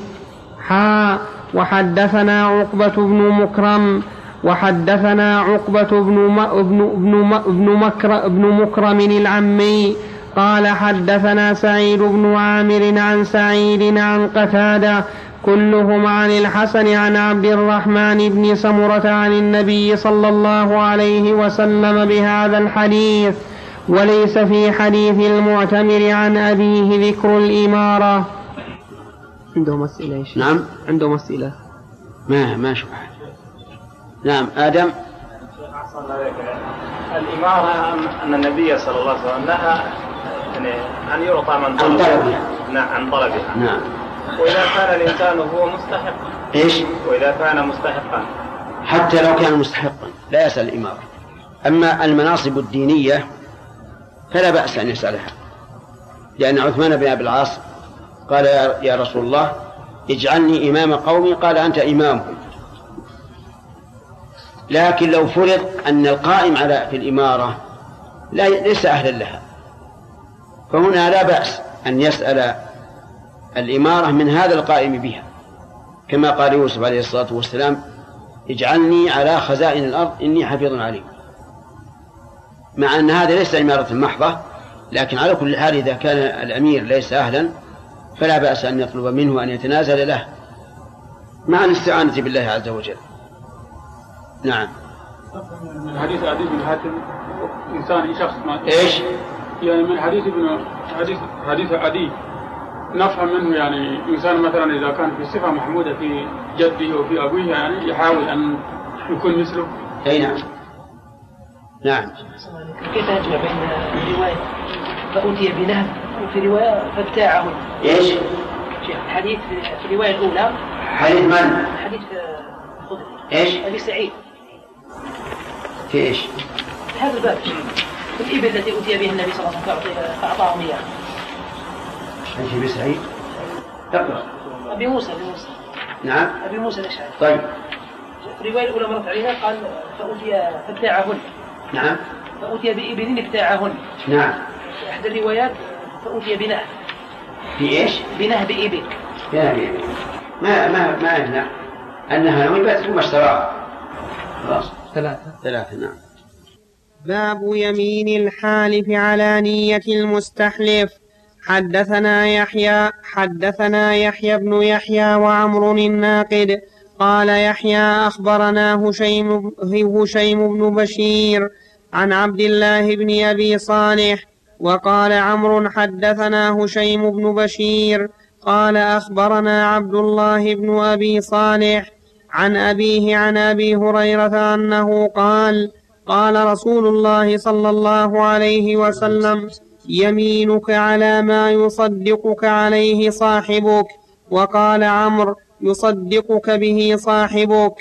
حا وحدثنا عقبة بن مكرم وحدثنا عقبة بن مكرم العمي قال حدثنا سعيد بن عامر عن سعيد عن قتادة كلهم عن الحسن عن عبد الرحمن بن سمرة عن النبي صلى الله عليه وسلم بهذا الحديث، وليس في حديث المعتمر عن أبيه ذكر الإمارة. عندهم أسئلة يا شيخ؟ نعم عندهم أسئلة. ما ما شو حاجة. نعم آدم. أحسن عليك. الإمارة أن النبي صلى الله عليه وسلم نهى يعني أن يعطى من طلبها. نعم عن طلبها. نعم. وإذا كان الإنسان هو مستحق. إيش؟ وإذا كان مستحقا. حتى لو كان مستحقا لا يسأل الإمارة. أما المناصب الدينية فلا بأس أن يسألها، لأن عثمان بن أبي العاص قال يا رسول الله اجعلني إمام قومي، قال أنت إمامهم. لكن لو فرض أن القائم على في الإمارة ليس أهلا لها فهنا لا بأس أن يسأل الإمارة من هذا القائم بها، كما قال يوسف عليه الصلاة والسلام اجعلني على خزائن الأرض إني حفيظ عليم، مع أن هذا ليس إمارة محضة، لكن على كل حال إذا كان الأمير ليس أهلا فلا بأس أن يطلب منه أن يتنازل له مع الاستعانة بالله عز وجل. نعم. من حديث عدي بن حاتم إنسان شخص ما إيش؟ يعني من حديث ابن حديث حديث عدي نفهم منه يعني إنسان مثلا إذا كان في صفة محمودة في جده وفي أبوه يعني يحاول أن يكون مثله. أي نعم. نعم. كيف يجمع بين رواية فأتي بنهب وفي رواية فابتاعه؟ إيش؟ شيخ الحديث في الرواية الأولى. حديث من؟ حديث خضر. إيش؟ أبي سعيد. في إيش؟ هذا الباب الإبل التي أتي بها النبي صلى الله عليه وسلم فأعطاهم إياها. إيش أبي سعيد؟ تقرأ. أبي موسى أبي موسى. نعم. أبي موسى الأشعري. طيب. في الرواية الأولى مرت عليها قال فأتي فابتاعهن. نعم. فأتي بإبل ابتاعهن. نعم. في أحد الروايات فأتي بنهب. في إيش؟ بنهب إبل. بنهب إبل. ما ما ما يمنع أنها نوبت ثم اشتراها. خلاص. ثلاثة. ثلاثة نعم. باب يمين الحالف على نية المستحلف. حدثنا يحيى حدثنا يحيى بن يحيى وعمر الناقد قال يحيى أخبرنا هشيم, هشيم بن بشير عن عبد الله بن أبي صالح، وقال عمرو حدثنا هشيم بن بشير قال أخبرنا عبد الله بن أبي صالح عن أبيه عن أبي هريرة أنه قال قال رسول الله صلى الله عليه وسلم يمينك على ما يصدقك عليه صاحبك، وقال عمرو يصدقك به صاحبك.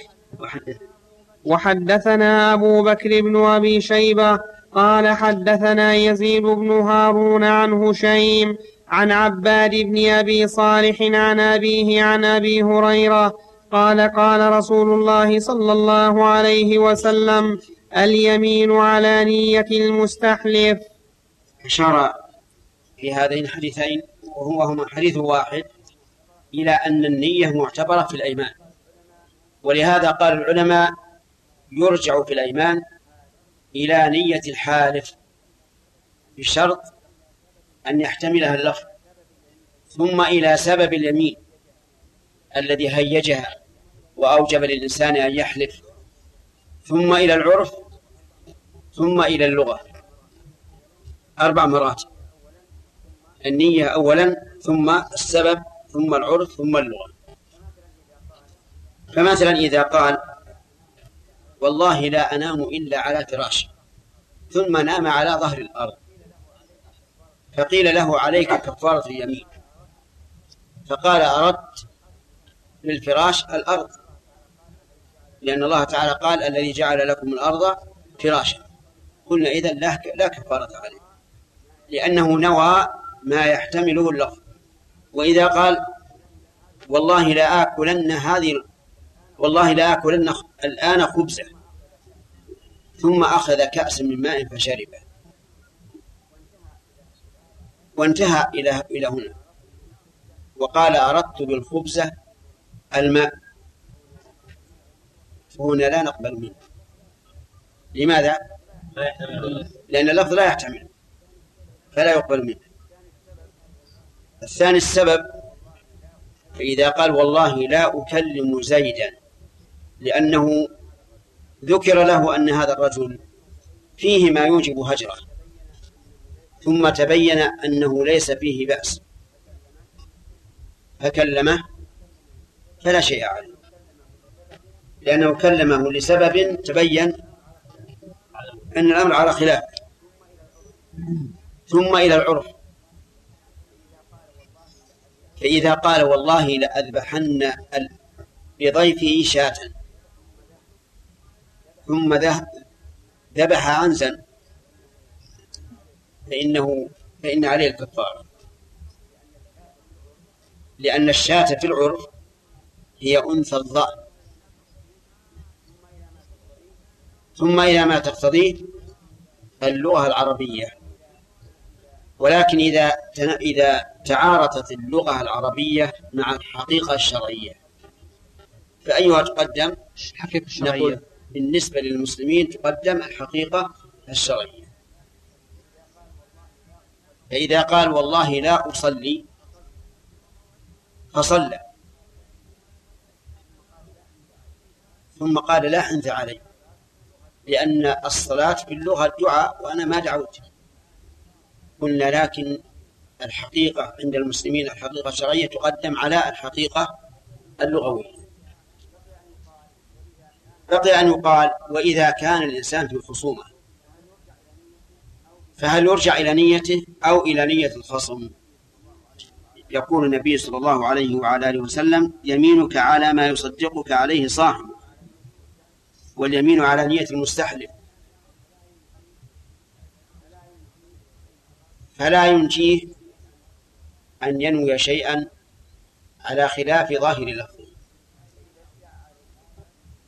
وحدثنا أبو بكر بن أبي شيبة قال حدثنا يزيد بن هارون عن هشيم عن عباد بن أبي صالح عن أبيه عن أبي هريرة قال قال رسول الله صلى الله عليه وسلم اليمين على نية المستحلف. أشار في هذين الحديثين وهما حديث واحد إلى أن النية معتبرة في الأيمان. ولهذا قال العلماء يرجع في الأيمان إلى نية الحالف بشرط أن يحتملها اللفظ، ثم إلى سبب اليمين الذي هيجها وأوجب للإنسان أن يحلف، ثم إلى العرف، ثم إلى اللغة. أربع مرات: النية أولا، ثم السبب، ثم العرف، ثم اللغة. فمثلا إذا قال والله لا أنام إلا على فراشي، ثم نام على ظهر الأرض، فقيل له عليك كفارة اليمين، فقال أردت للفراش الأرض، لأن الله تعالى قال الذي جعل لكم الأرض فراشا. قلنا إذن لا كفارة عليه، لأنه نوى ما يحتمله اللفظ. وإذا قال والله لا آكلن هذه والله لا آكلن الآن خبزة، ثم أخذ كأس من ماء فشربه وانتهى إلى إلى هنا، وقال أردت بالخبزة الماء، فهنا لا نقبل منه. لماذا؟ لأن اللفظ لا يحتمل، فلا يقبل منه. الثاني السبب، فإذا قال والله لا أكلم زيدا، لأنه ذكر له أن هذا الرجل فيه ما يوجب هجره، ثم تبين أنه ليس فيه بأس فكلمه، فلا شيء عليه، لأنه كلمه لسبب تبين أن الأمر على خلاف. ثم إلى العرف، فإذا قال والله لأذبحن بضيفه شاة، ثم ذبح عنزا، فإنه فإن عليه الكفارة، لأن الشاة في العرف هي أنثى الضأن. ثم إلى ما تقتضيه اللغة العربية، ولكن إذا إذا تعارضت اللغة العربية مع الحقيقة الشرعية فأيها تقدم؟ نقول بالنسبة للمسلمين تقدم الحقيقة الشرعية. فإذا قال والله لا أصلي فصلى، ثم قال لا أنت علي، لأن الصلاة في اللغة الدعاء وأنا ما دعوت. قلنا لكن الحقيقة عند المسلمين الحقيقة الشرعية تقدم على الحقيقة اللغوية. بقي أن يقال وإذا كان الإنسان في خصومة، فهل يرجع إلى نيته أو إلى نية الخصم؟ يقول النبي صلى الله عليه وعلى آله وسلم يمينك على ما يصدقك عليه صاحبك، واليمين على نية المستحلف، فلا ينجيه أن ينوي شيئا على خلاف ظاهر لفظه.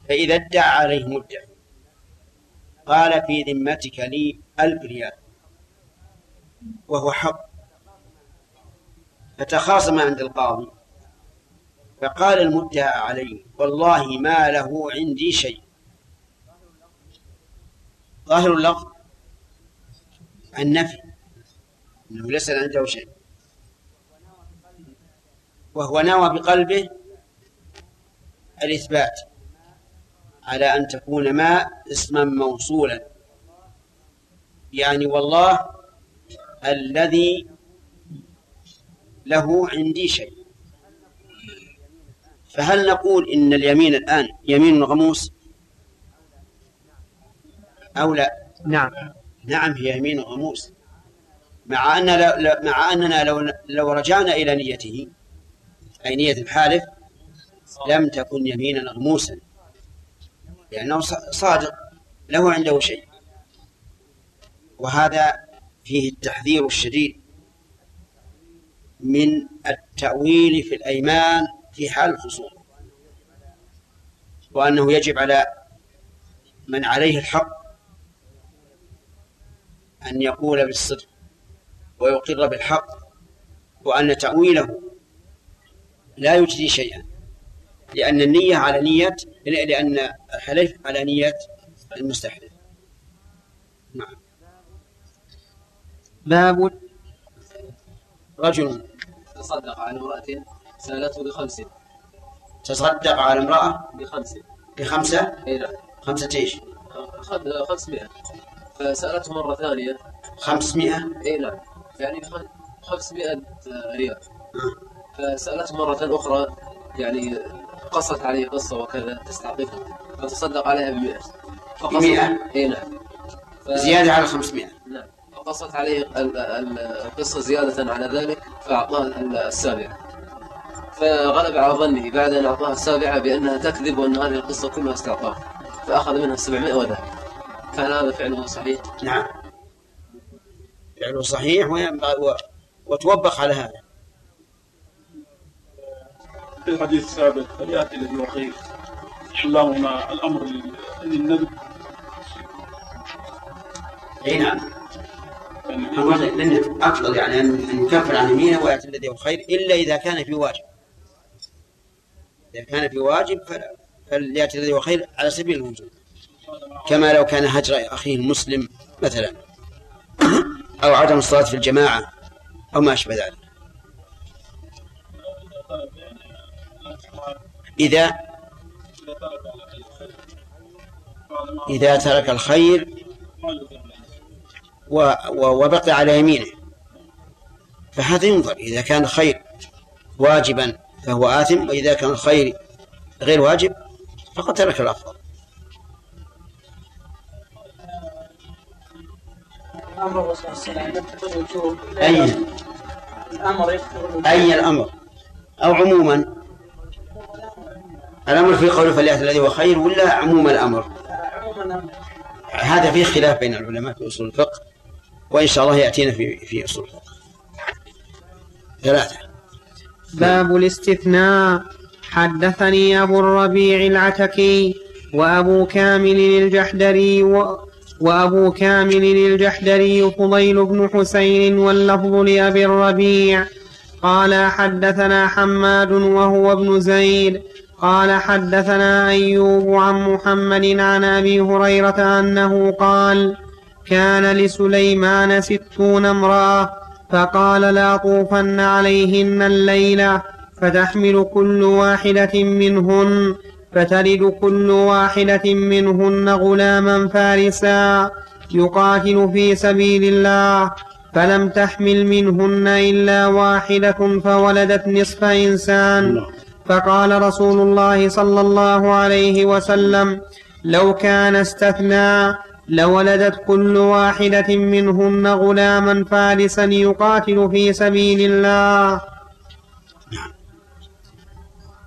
فإذا ادعى عليه مدعي قال في ذمتك لي ألف ريال وهو حق، فتخاصم عند القاضي، فقال المدعى عليه والله ما له عندي شيء، ظاهر اللفظ النفي أنه ليس عنده شيء، وهو نوى بقلبه الإثبات على أن تكون ما اسما موصولا، يعني والله الذي له عندي شيء. فهل نقول إن اليمين الآن يمين غموس أو لا؟ نعم نعم هي يمين غموس، مع أننا لو, مع أننا لو, لو رجعنا إلى نيته أي نية الحالف لم تكن يمينا غموسا، لأنه صادق له عنده شيء. وهذا فيه التحذير الشديد من التأويل في الأيمان في حال الخصوم، وأنه يجب على من عليه الحق أن يقول بالصدق ويقر بالحق وأن تأويله لا يجدي شيئا، لأن النية على نية لأن الحلف على نية المستحلف. نعم. باب رجل تصدق على امرأة سألته بخمسة. تصدق على امرأة بخمسة. بخمسة؟ اي نعم. خمسة ايش؟ خمسمائة. فسألته مرة ثانية خمسمائة؟ اي نعم، يعني خمسمائة ريال. فسألته مرة أخرى يعني قصت عليه قصة وكذا تستعطفه، فتصدق عليها بمئة. بمئة؟ اي نعم. ف... زيادة على خمسمائة. نعم. فقصت عليه القصة زيادة على ذلك فأعطاها السابعة، فغلب على ظنه بعد أن أعطاها السابعة بأنها تكذب وأن هذه القصة كلها استعطاف، فأخذ منها سبعمائة وذهب. فهل هذا فعله صحيح؟ نعم، فعله صحيح و... وتوبخ على هذا. في الحديث السابق فليأتي الذي هو خير، اللهم الأمر للندب. اي نعم، أفضل يعني أن يكفر عن يمينه ويأتي الذي هو خير، إلا إذا كان في واجب. إذا كان في واجب فليأتي الذي هو خير على سبيل الوجوب، كما لو كان هجر أخيه المسلم مثلا أو عدم الصلاة في الجماعة أو ما أشبه ذلك. إذا إذا ترك الخير وبقي على يمينه فهذا ينظر، إذا كان الخير واجبا فهو آثم، وإذا كان الخير غير واجب فقد ترك الأفضل. الأمر الرسول صلى الله عليه وسلم يقتضي الوجوب. أي الأمر يقتضي الوجوب. أي الأمر أو عموما الأمر في قوله فليأت الذي هو خير ولا عموم الأمر؟ هذا فيه خلاف بين العلماء في أصول الفقه، وإن شاء الله يأتينا في في أصول الفقه. ثلاثة. باب الاستثناء. حدثني أبو الربيع العتكي وأبو كامل الجحدري و... وأبو كامل الجحدري فضيل بن حسين واللفظ لأبي الربيع قال حدثنا حماد وهو ابن زيد قال حدثنا أيوب عن محمد عن أبي هريرة أنه قال كان لسليمان ستون امرأة فقال لأطوفن عليهن الليلة فتحمل كل واحدة منهن فتلد كل واحدة منهن غلاما فارسا يقاتل في سبيل الله، فلم تحمل منهن إلا واحدة فولدت نصف إنسان. فقال رسول الله صلى الله عليه وسلم لو كان استثناء لولدت كل واحدة منهن غلاما فارسا يقاتل في سبيل الله.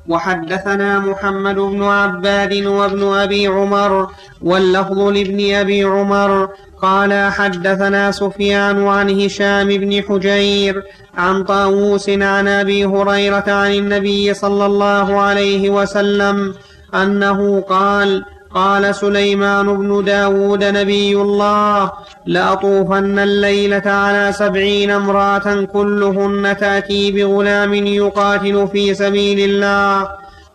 وحدثنا محمد بن عباد وابن أبي عمر واللفظ لابن أبي عمر قال حدثنا سفيان عن هشام بن حجير عن طاووس عن أبي هريرة عن النبي صلى الله عليه وسلم أنه قال قال سليمان بن داود نبي الله لأطوفن الليلة على سبعين امرأة كلهن تأتي بغلام يقاتل في سبيل الله،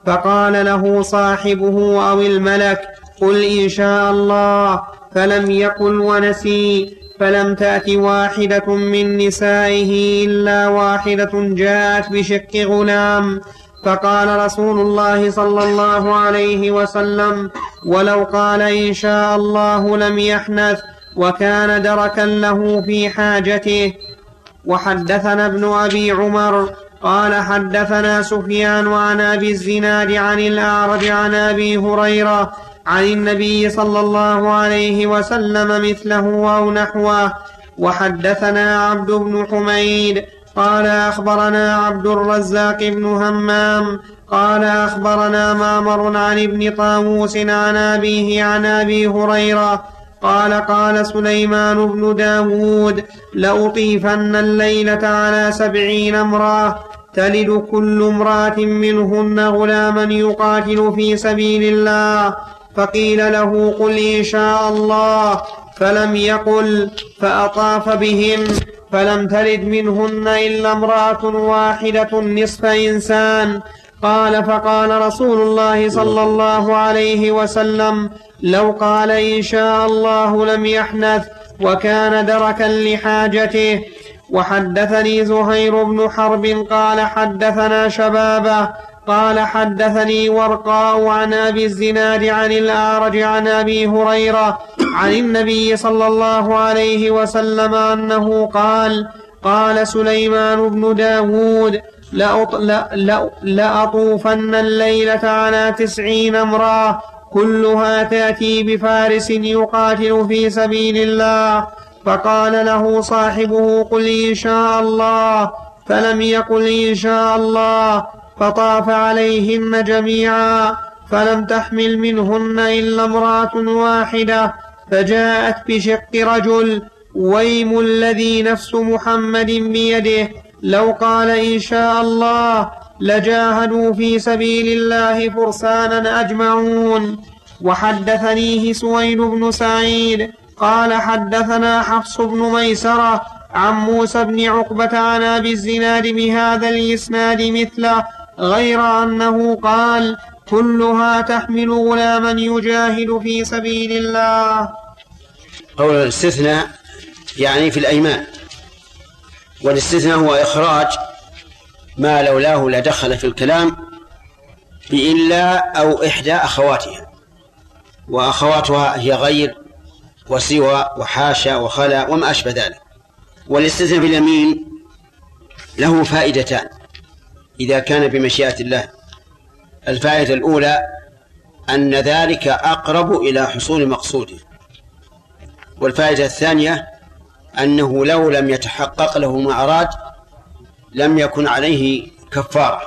فقال له صاحبه أو الملك قل إن شاء الله، فلم يقل ونسي، فلم تأت واحدة من نسائه إلا واحدة جاءت بشق غلام. فقال رسول الله صلى الله عليه وسلم ولو قال إن شاء الله لم يحنث، وكان دركا له في حاجته. وحدثنا ابن أبي عمر قال حدثنا سفيان عن أبي الزناد عن الأعرج عن أبي هريرة عن النبي صلى الله عليه وسلم مثله أو نحوه. وحدثنا عبد بن حميد قال أخبرنا عبد الرزاق بن همام قال أخبرنا معمر عن ابن طاووس عن أبيه عن أبي هريرة قال قال سليمان بن داود لأطيفن الليلة على سبعين امرأة تلد كل امرأة منهن غلاما يقاتل في سبيل الله، فقيل له قل إن شاء الله، فلم يقل، فأطاف بهم فلم تلد منهن إلا امرأة واحدة نصف إنسان. قال فقال رسول الله صلى الله عليه وسلم لو قال إن شاء الله لم يحنث، وكان دركا لحاجته. وحدثني زهير بن حرب قال حدثنا شبابة قال حدثني ورقاء عن أبي الزناد عن الأعرج عن أبي هريرة عن النبي صلى الله عليه وسلم أنه قال قال سليمان بن داود لأطوفن الليلة على تسعين امرأة كلها تأتي بفارس يقاتل في سبيل الله. فقال له صاحبه قل إن شاء الله، فلم يقل إن شاء الله، فطاف عليهن جميعا فلم تحمل منهن إلا امرأة واحدة، فجاءت بشق رجل. ويم الذي نفس محمد بيده لو قال إن شاء الله لجاهدوا في سبيل الله فرسانا أجمعون. وحدثنيه سويد بن سعيد قال حدثنا حفص بن ميسرة عن موسى بن عقبة عن أبي الزناد بهذا الإسناد مثله، غير أنه قال كلها تحمل غلاما يجاهد في سبيل الله. قول الاستثناء يعني في الأيمان، والاستثناء هو إخراج ما لولاه لدخل في الكلام بإلا أو إحدى أخواتها، وأخواتها هي غير وسوى وحاشا وخلا وما أشبه ذلك. والاستثناء باليمين له فائدتان إذا كان بمشيئة الله. الفائدة الأولى أن ذلك أقرب إلى حصول مقصوده، والفائدة الثانية أنه لو لم يتحقق له ما أراد لم يكن عليه كفارة.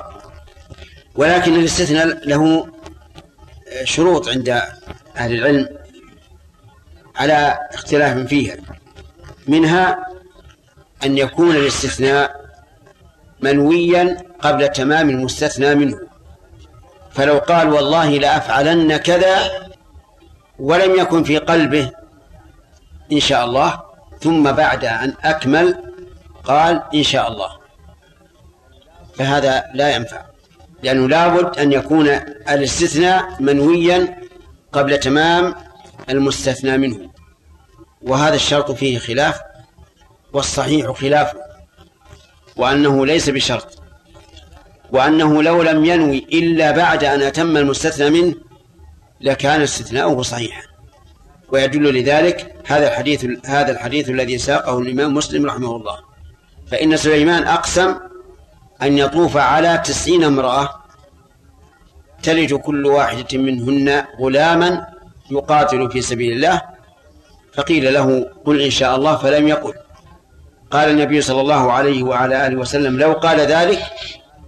ولكن الاستثناء له شروط عند أهل العلم على اختلاف فيها، منها أن يكون الاستثناء منويا قبل تمام المستثنى منه، فلو قال والله لأفعلن كذا ولم يكن في قلبه إن شاء الله، ثم بعد أن أكمل قال إن شاء الله، فهذا لا ينفع، لأنه لابد أن يكون الاستثناء منويا قبل تمام المستثنى منه. وهذا الشرط فيه خلاف، والصحيح خلافه، وأنه ليس بشرط، وأنه لو لم ينوي إلا بعد أن أتم المستثنى منه لكان استثناؤه صحيحا. ويدل لذلك هذا الحديث هذا الحديث الذي ساقه الإمام مسلم رحمه الله، فإن سليمان أقسم أن يطوف على تسعين امرأة تلج كل واحدة منهن غلاما يقاتل في سبيل الله. فقيل له قل إن شاء الله فلم يقل. قال النبي صلى الله عليه وعلى آله وسلم لو قال ذلك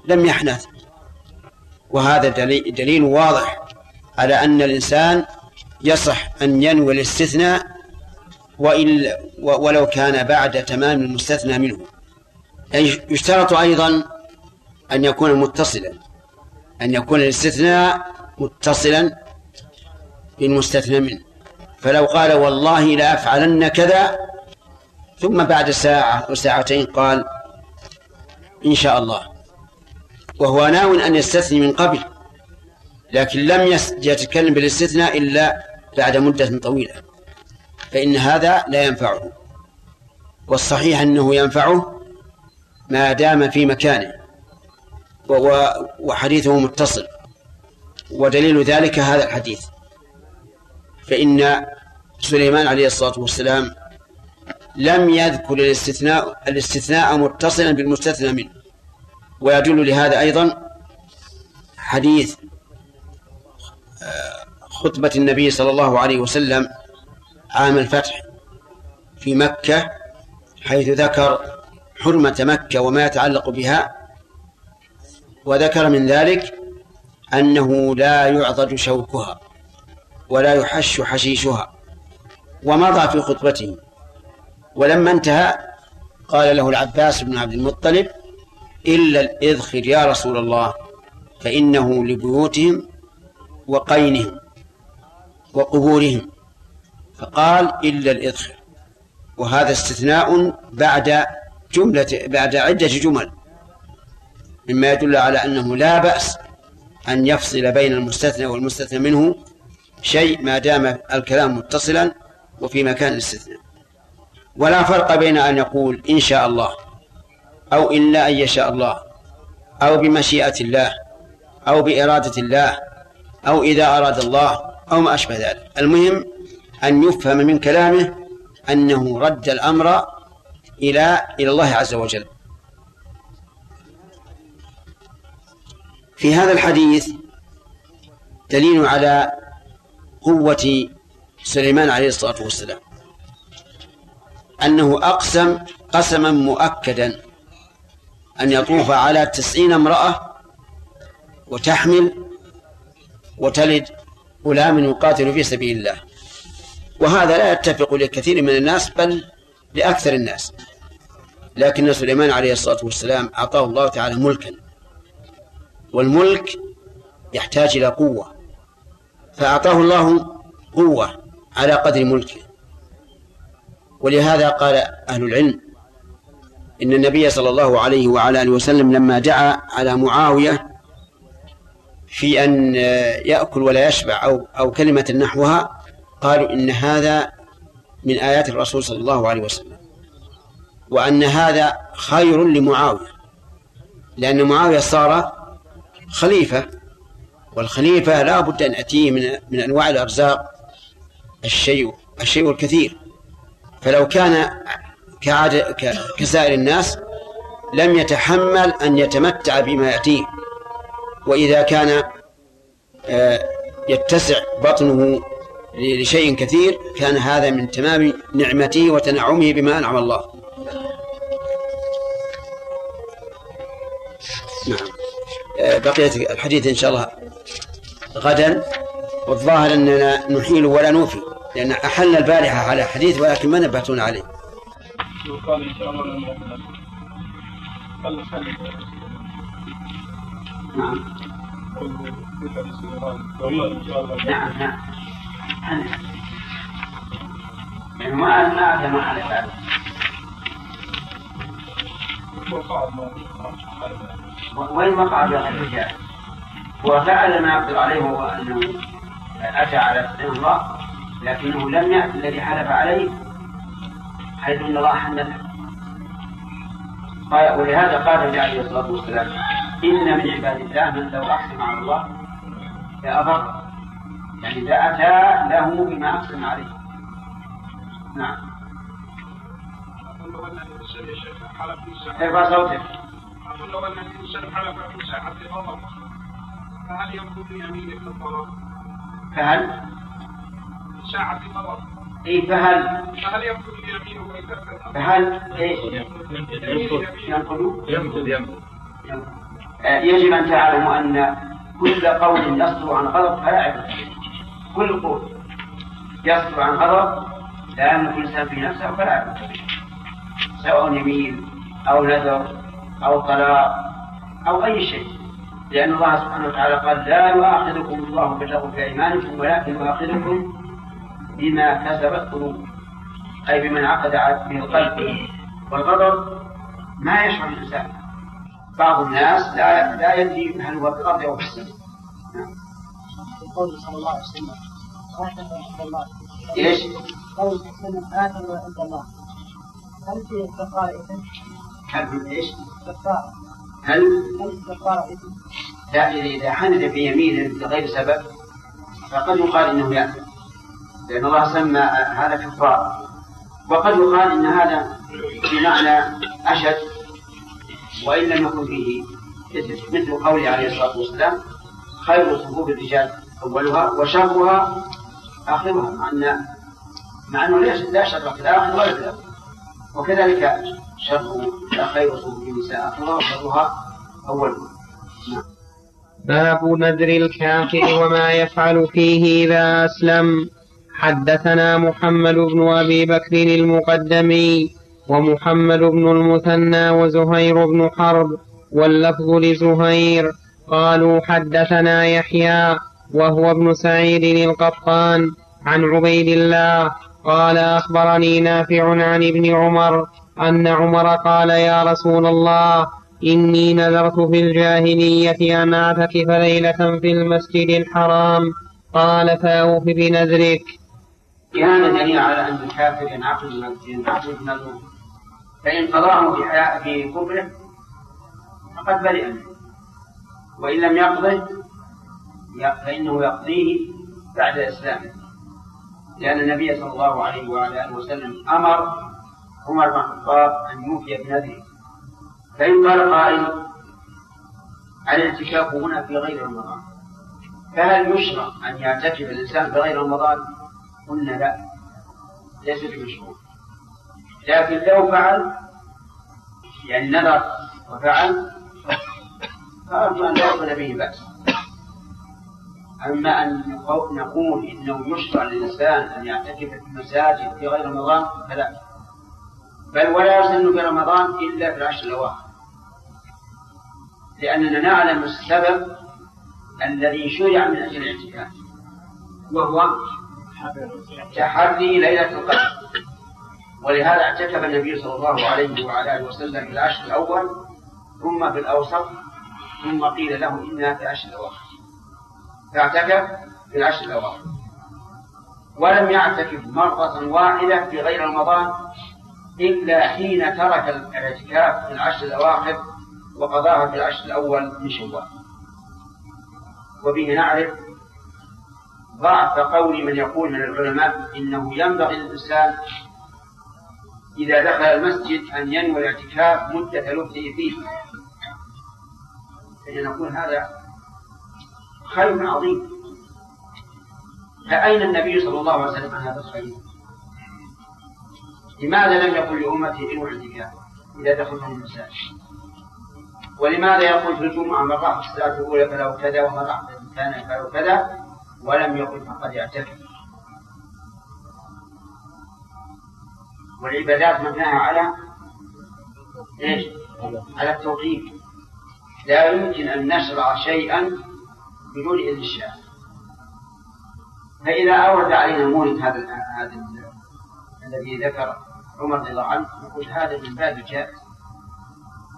لم يحنث. وهذا دليل, دليل واضح على أن الإنسان يصح أن ينوي الاستثناء ولو كان بعد تمام المستثنى منه. يشترط أيضا أن يكون متصلا، أن يكون الاستثناء متصلا بالمستثنى منه، فلو قال والله لأفعلن كذا ثم بعد ساعة وساعتين قال إن شاء الله، وهو ناوي أن يستثني من قبل لكن لم يتكلم بالاستثناء إلا بعد مدة طويلة، فإن هذا لا ينفعه. والصحيح أنه ينفعه ما دام في مكانه وحديثه متصل، ودليل ذلك هذا الحديث، فإن سليمان عليه الصلاة والسلام لم يذكر الاستثناء الاستثناء متصلا بالمستثنى منه. ويدل لهذا أيضا حديث خطبة النبي صلى الله عليه وسلم عام الفتح في مكة، حيث ذكر حرمة مكة وما يتعلق بها، وذكر من ذلك أنه لا يعضد شوكها ولا يحش حشيشها، ومضى في خطبته. ولما انتهى قال له العباس بن عبد المطلب إلا الإذخر يا رسول الله، فإنه لبيوتهم وقينهم وقبورهم، فقال إلا الإذخر، وهذا استثناء بعد جملة بعد عدة جمل، مما يدل على أنه لا بأس أن يفصل بين المستثنى والمستثنى منه شيء ما دام الكلام متصلا وفي مكان الاستثناء. ولا فرق بين أن يقول إن شاء الله أو إلا أن يشاء الله أو بمشيئة الله أو بإرادة الله أو إذا أراد الله أو ما أشبه ذلك. المهم أن يفهم من كلامه أنه رد الأمر إلى إلى الله عز وجل. في هذا الحديث دليل على قوة سليمان عليه الصلاة والسلام، أنه أقسم قسما مؤكدا أن يطوف على تسعين امرأة وتحمل وتلد غلام يقاتل في سبيل الله، وهذا لا يتفق لكثير من الناس بل لأكثر الناس، لكن سليمان عليه الصلاة والسلام أعطاه الله تعالى ملكا، والملك يحتاج إلى قوة، فأعطاه الله قوة على قدر ملكه. ولهذا قال أهل العلم إن النبي صلى الله عليه وعلى آله وسلم لما دعا على معاوية في أن يأكل ولا يشبع أو, أو كلمة نحوها، قالوا إن هذا من آيات الرسول صلى الله عليه وسلم، وأن هذا خير لمعاوية، لأن معاوية صار خليفة، والخليفة لا بد أن أتيه من, من أنواع الأرزاق الشيء, الشيء الكثير، فلو كان كسائر الناس لم يتحمل أن يتمتع بما يأتيه، وإذا كان يتسع بطنه لشيء كثير كان هذا من تمام نعمته وتنعمه بما أنعم الله. نعم، بقية الحديث إن شاء الله غدا، والظاهر أننا نحيل ولا نوفي، لأن أحلنا البارحة على حديث ولكن ما نبهتون عليه. نعم نعم نعم من ما أنا ما على بعد. وين وقع هذا الرجال؟ وفعل ما يقدر عليه هو أنه أتى على سبيل الله، لكنه لم يأت الذي حلف عليه حيث أن الله حنثه. ولهذا قال النبي عليه الصلاة والسلام إن من عباد الله من لو أقسم على الله لأبر، يعني إذا أتى له بما أقسم عليه. نعم. ارفع صوتك. أقول لو أن الإنسان حلف موسى عبد الله فهل ينقض يمينه في الطلاق؟ فهل؟ موسى عبد الله. إيه فهل؟ فهل ينقض يمينه في الطلاق؟ فهل؟ إيه. ينقض. ينقض ينقض. يجب أن تعلموا أن كل قول يصدر عن غضب فلا عبرة، كل قول يصدر عن غضب لا يملك الإنسان في نفسه فلا عبرة، سواء يمين أو نذر أو طلاق أو أي شيء، لأن الله سبحانه وتعالى قال لا يؤاخذكم الله باللغو في أيمانكم ولكن يؤاخذكم بما كسبت قلوبكم، أي بمن عقد به القلب. والغضب ما يشعر الإنسان، بعض الناس لا لا يدري هل هو بالارض او في السماء. نعم. قول صلى الله عليه وسلم آثم عند الله. ايش؟ قول صلى الله عليه وسلم آثم عند الله. هل في استقرار اثم؟ هل ايش؟ استقرار. هل؟ هل استقرار اثم؟ لا، اذا حنث في يمينه بغير سبب فقد يقال انه يأثم، لان الله سمى هذا كفار، وقد يقال ان هذا بمعنى اشد وإن لم يكن فيه مثل قوله عليه الصلاة والسلام خير صفوف الرجال أولها وشرها آخرها، مع أنه مع أنه لا شر في الآخر ولا في الأول، وكذلك شره لا خير صفوف النساء آخرها وشرها أولها. باب نذر الكافر وما يفعل فيه إذا أسلم. حدثنا محمد بن أبي بكر المقدمي ومحمد بن المثنى وزهير بن حرب واللفظ لزهير قالوا حدثنا يحيى وهو ابن سعيد القطان عن عبيد الله قال أخبرني نافع عن ابن عمر أن عمر قال يا رسول الله إني نذرت في الجاهلية أن أعتكف ليلة في المسجد الحرام، قال فأوف بنذرك. في هذا دليل على أن الكافر ينعقد نذره، فإن قضاه في كفره فقد برئ منه، وإن لم يقضه فإنه يقضيه بعد إسلامه، لأن النبي صلى الله عليه وعلى آله وسلم أمر عمر بن الخطاب أن يوفي بنذره. فإن قال قائل على الاعتكاف هنا في غير رمضان، فهل يشرع أن يعتكف الإنسان بغير رمضان؟ قلنا لا، ليس بمشروع، لكن لو فعل يعني نذر وفعل فأرجو أن لا يكون به بأس. أما أن نقول إنه يشرع للإنسان أن يعتكف في المساجد في غير رمضان فلا، بل ولا يسن في رمضان إلا في العشر الأواخر، لأننا نعلم السبب الذي شرع من أجل الاعتكاف وهو تحري ليلة القدر، ولهذا اعتكف النبي صلى الله عليه وعلى آله وسلم في العشر الأول ثم في الأوسط ثم قيل له إنها في العشر الأواخر، فاعتكف في العشر الأواخر، ولم يعتكف مرة واحدة في غير رمضان إلا حين ترك الاعتكاف في العشر الأواخر وقضاها في العشر الأول من شوال. وبه نعرف ضعف قول من يقول من العلماء إنه ينبغي للإنسان إذا دخل المسجد أن ينوي الاعتكاف مدة لبثه فيه، فلنقول هذا خير عظيم، فأين النبي صلى الله عليه وسلم هذا الخير؟ لماذا لم يقل لأمته انووا الاعتكاف إذا دخلتم المساجد؟ ولماذا يقول في الجمعة مرة في الصلاة الأولى فلو كذا ومرة في الثانية فلو كذا ولم يقل فقد يعتكف؟ والعبادات مبناها على إيش؟ على التوقيت، لا يمكن أن نشرع شيئا بدون إذن الشارع. فإذا أورد علينا مورد هذا الذي ذكر عمر رضي الله عنه نقول هذا من باب الجائز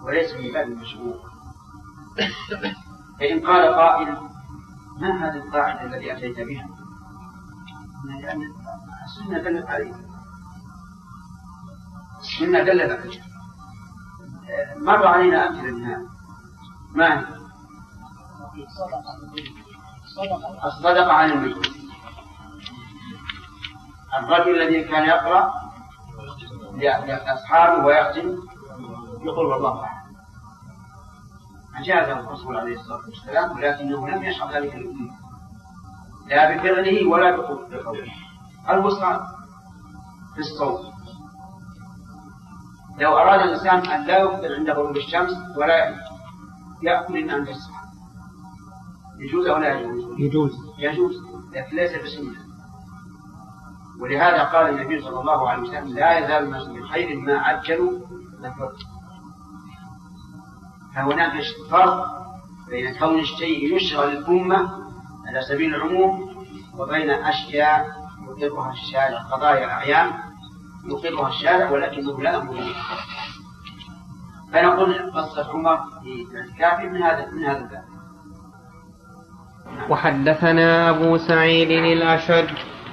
وليس من باب المشروع. فإن قال قائل ما هذه القاعدة التي أتيت بها؟ لأن السنة دلت عليه، السنة دلت عليه مر علينا أمثلة من هذا. ما هي؟ الصدقة عن الميت، الرجل الذي كان يقرأ لأصحابه ويختم يقول الله أحد، أجازه الرسول عليه الصلاة والسلام، ولكنه لم يشرع ذلك الأمة لا بفعله ولا بقوله. الوصال في الصوم، لو أراد الإنسان أن لا يفطر عند غروب الشمس ولا يأكل إن أن يصحى يجوز أو لا يجوز؟ يجوز يجوز، لكن ليس بسنة. ولهذا قال النبي صلى الله عليه وسلم لا يزال الناس من خير ما عجلوا نفروا. فهناك فرق بين كون الشيء يشرع للأمة على سبيل العموم وبين أشياء يقرها الشارع، قضايا الأعيان يقرها الشارع ولكنه لا أمر به. فنقول قصة عمر في الاعتكاف من هذا من هذا الباب. وحدثنا أبو سعيد الأشد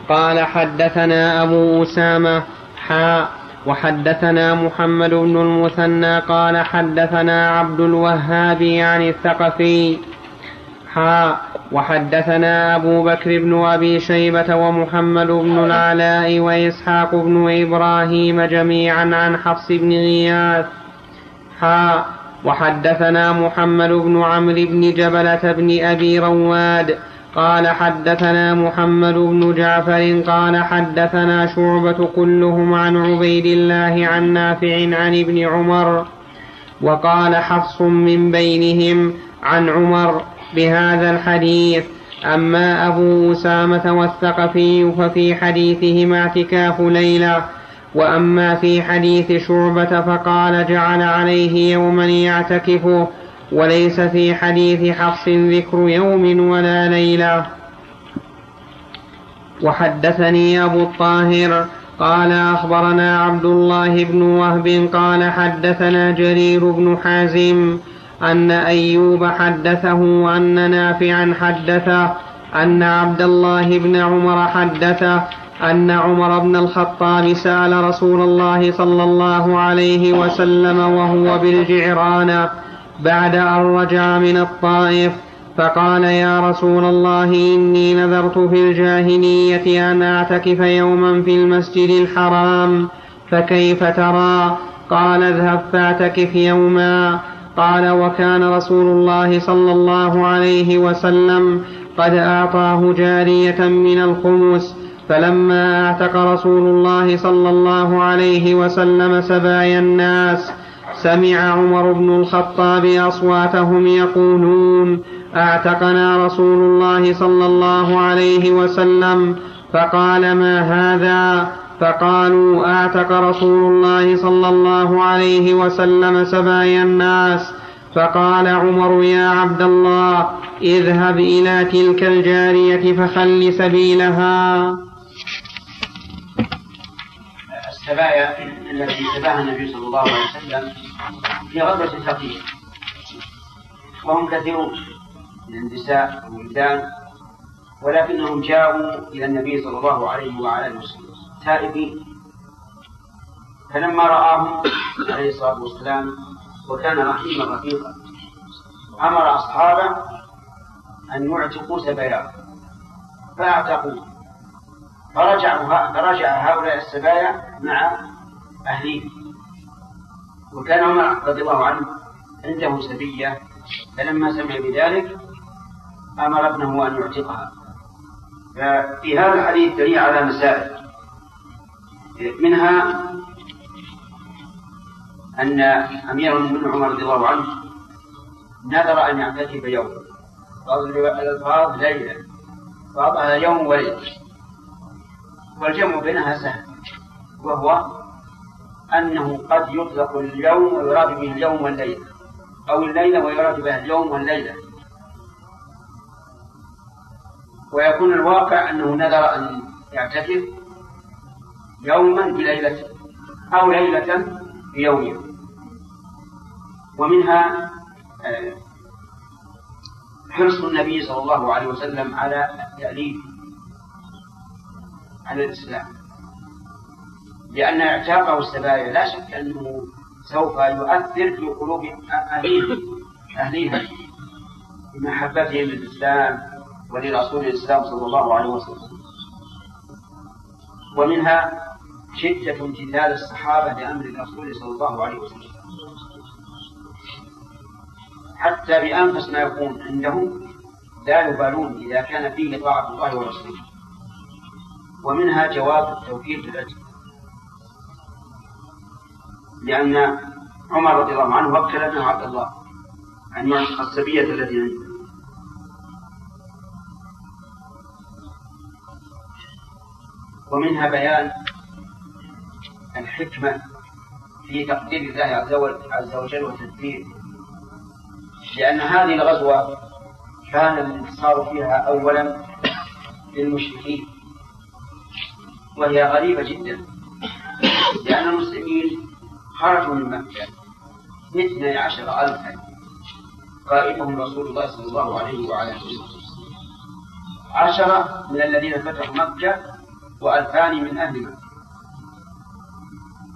قال حدثنا أبو أسامة حاء وحدثنا محمد بن المثنى قال حدثنا عبد الوهاب عن الثقفي حاء وحدثنا أبو بكر بن أبي شيبة ومحمد بن العلاء وإسحاق بن إبراهيم جميعا عن حفص بن غياث حاء وحدثنا محمد بن عمرو بن جبلة بن أبي رواد قال حدثنا محمد بن جعفر قال حدثنا شعبة كلهم عن عبيد الله عن نافع عن ابن عمر، وقال حفص من بينهم عن عمر بهذا الحديث. أما أبو أسامة والثقفي ففي حديثهما اعتكاف ليلة، وأما في حديث شعبة فقال جعل عليه يوما يعتكفه، وليس في حديث حفص ذكر يوم ولا ليلة. وحدثني أبو الطاهر قال أخبرنا عبد الله بن وهب قال حدثنا جرير بن حازم أن أيوب حدثه أن نافعا حدثه أن عبد الله بن عمر حدثه أن عمر بن الخطاب سأل رسول الله صلى الله عليه وسلم وهو بالجعرانة بعد أن رجع من الطائف فقال يا رسول الله إني نذرت في الجاهلية أن أعتكف يوما في المسجد الحرام فكيف ترى؟ قال اذهب فاعتكف يوما. قال وكان رسول الله صلى الله عليه وسلم قد أعطاه جارية من الخمس فلما اعتق رسول الله صلى الله عليه وسلم سبايا الناس سمع عمر بن الخطاب أصواتهم يقولون اعتقنا رسول الله صلى الله عليه وسلم فقال ما هذا؟ فقالوا اعتق رسول الله صلى الله عليه وسلم سبايا الناس. فقال عمر يا عبد الله اذهب إلى تلك الجارية فخل سبيلها. السبايا التي سباها النبي صلى الله عليه وسلم في غزوة التبوك وهم كثيرون من النساء والولدان، ولكنهم جاءوا إلى النبي صلى الله عليه وعلى آله وسلم تائبين، فلما رآهم عليه الصلاة والسلام وكان رحيما رفيقا أمر أصحابه أن يعتقوا سبايا فاعتقوا، فرجع هؤلاء السبايا مع أهلهم، وكان عمر رضي الله عنه عنده سبية، فلما سمع بذلك أمر ابنه أن يعتقها. ففي هذا الحديث دليل على مسائل، منها أن أمير بن عمر رضي الله عنه نذر أن يعتكف يوما، الألفاظ ليلة فأضعها يوم وليلة، والجمع بينها سهل، وهو أنه قد يطلق اليوم ويراد به اليوم والليلة، أو الليلة ويراد به اليوم والليلة، ويكون الواقع أنه نذر أن يعتكف يوما بليلة أو ليلة بيوم. ومنها حرص النبي صلى الله عليه وسلم على التأليف على الإسلام، لأن اعتاقه السبايا لا شك أنه سوف يؤثر في قلوب أهليها بمحبتهم للإسلام ولرسول الإسلام صلى الله عليه وسلم. ومنها شدة امتثال الصحابة لأمر الرسول صلى الله عليه وسلم حتى بأنفس ما يكون عندهم لا يبالون إذا كان فيه طاعة الله ورسوله. ومنها جواب التوفيق للأجر، لأن عمر رضي الله عنه وكل ابنه عبد الله عن يعتق السبية التي عنده. ومنها بيان الحكمة في تقدير الله عز وجل وتدبيره، لأن هذه الغزوة كان الانتصار فيها أولا للمشركين، وهي غريبة جدا لأن المسلمين خرجوا من مكة اثني عشر ألفا قائدهم رسول الله صلى الله عليه وعلى آله وسلم، عشرة من الذين فتحوا مكة وألفان من أهل مكة،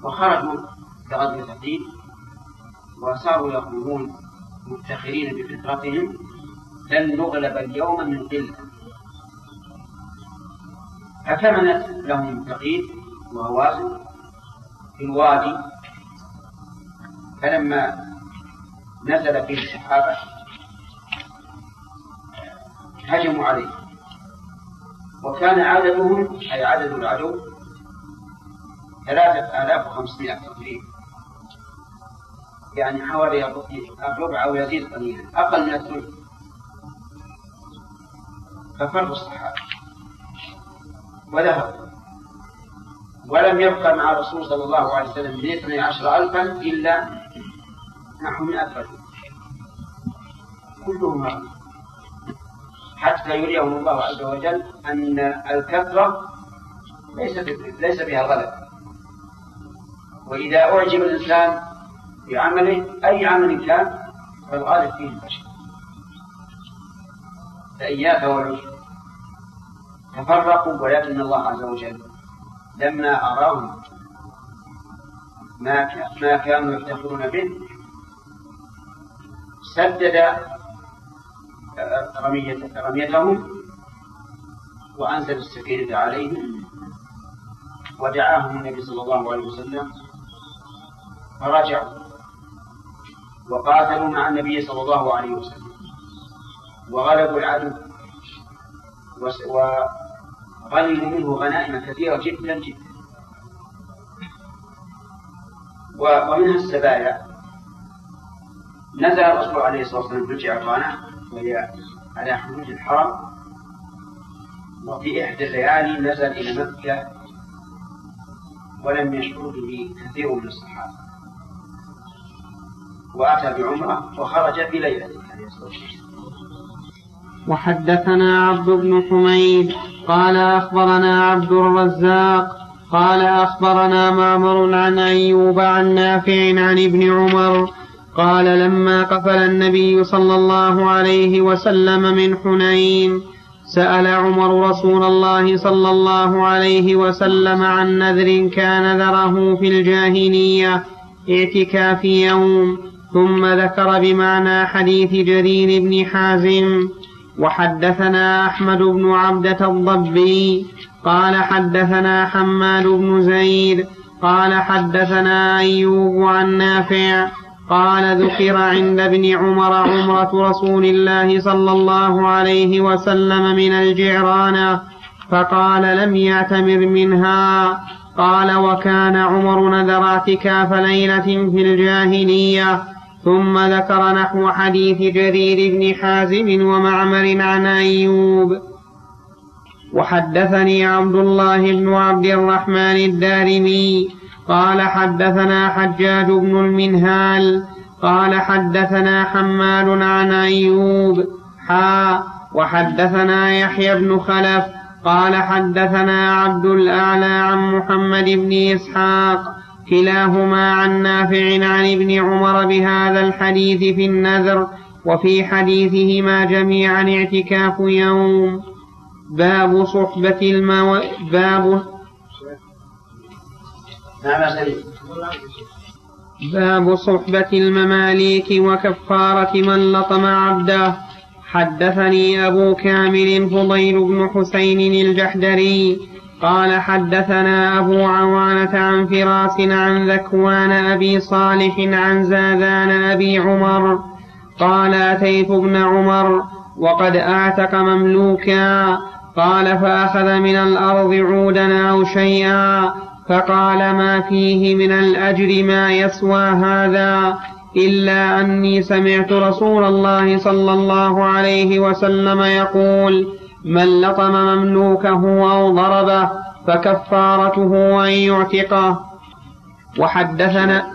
وخرجوا لغزوة تبوك وصاروا يقولون مفتخرين بفطرتهم لن نغلب اليوم من قلة. فكمنت لهم ثقيف وهوازن في الوادي، فلما نزل فيه الصحابة هجموا عليه، وكان عددهم أي عدد العدو ثلاثة آلاف وخمسمائة تقريبا، يعني حوالي الربع أو يزيد قليلا، أقل من الثلث. ففروا الصحابة وذهبوا، ولم يبقى مع الرسول صلى الله عليه وسلم من اثني عشر ألفا إلا نحو مئة رجل كلهم هربوا، حتى يريهم الله عز وجل أن الكثرة ليس فيها غلط. وإذا أعجب الإنسان في عمله أي عمل كان فالغالب فيه البشر، فإياك والعجب. تفرقوا ولكن الله عز وجل لما أراهم ما كانوا يفتخرون به سدد رميتهم وأنزل السكينة عليهم ودعاهم النبي صلى الله عليه وسلم فرجعوا وقاتلوا مع النبي صلى الله عليه وسلم وغلبوا العدو وغنموا منه غنائم كثيرة جدا جدا. ومنها السبايا، نزل الرسول عليه الصلاة والسلام في الجعرانة وهي على حدود الحرم، وفي إحدى الليالي نزل إلى مكة ولم يشعر به كثير من الصحابة، وأتى بعمرة وخرج في ليلة عليه الصلاة والسلام. وحدثنا عبد بن حميد قال أخبرنا عبد الرزاق قال أخبرنا معمر عن أيوب عن نافع عن ابن عمر قال لما قفل النبي صلى الله عليه وسلم من حنين سأل عمر رسول الله صلى الله عليه وسلم عن نذر كان نذره في الجاهلية اعتكاف يوم، ثم ذكر بمعنى حديث جرير بن حازم. وحدثنا أحمد بن عبدة الضبي قال حدثنا حماد بن زيد قال حدثنا أيوب عن نافع قال ذكر عند ابن عمر عمرة رسول الله صلى الله عليه وسلم من الجعرانة فقال لم يعتمر منها. قال وكان عمر نذر اعتكاف ليلة في الجاهلية، ثم ذكر نحو حديث جرير بن حازم ومعمر عن أيوب. وحدثني عبد الله بن عبد الرحمن الدارمي قال حدثنا حجاج بن المنهال قال حدثنا حماد عن أيوب حا وحدثنا يحيى بن خلف قال حدثنا عبد الأعلى عن محمد بن إسحاق كلاهما عن نافع عن ابن عمر بهذا الحديث في النذر، وفي حديثهما جميعا اعتكاف يوم. باب صحبة المو... باب... باب صحبة المماليك وكفارة من لطم عبده. حدثني أبو كامل فضيل بن حسين الجحدري قال حدثنا أبو عوانة عن فراس عن ذكوان أبي صالح عن زادان أبي عمر قال أتيت ابن عمر وقد أعتق مملوكا قال فأخذ من الأرض عودا أو شيئا فقال ما فيه من الأجر ما يسوى هذا إلا أني سمعت رسول الله صلى الله عليه وسلم يقول من لطم مملوكه أو ضربه فكفارته أن يعتقه. وحدثنا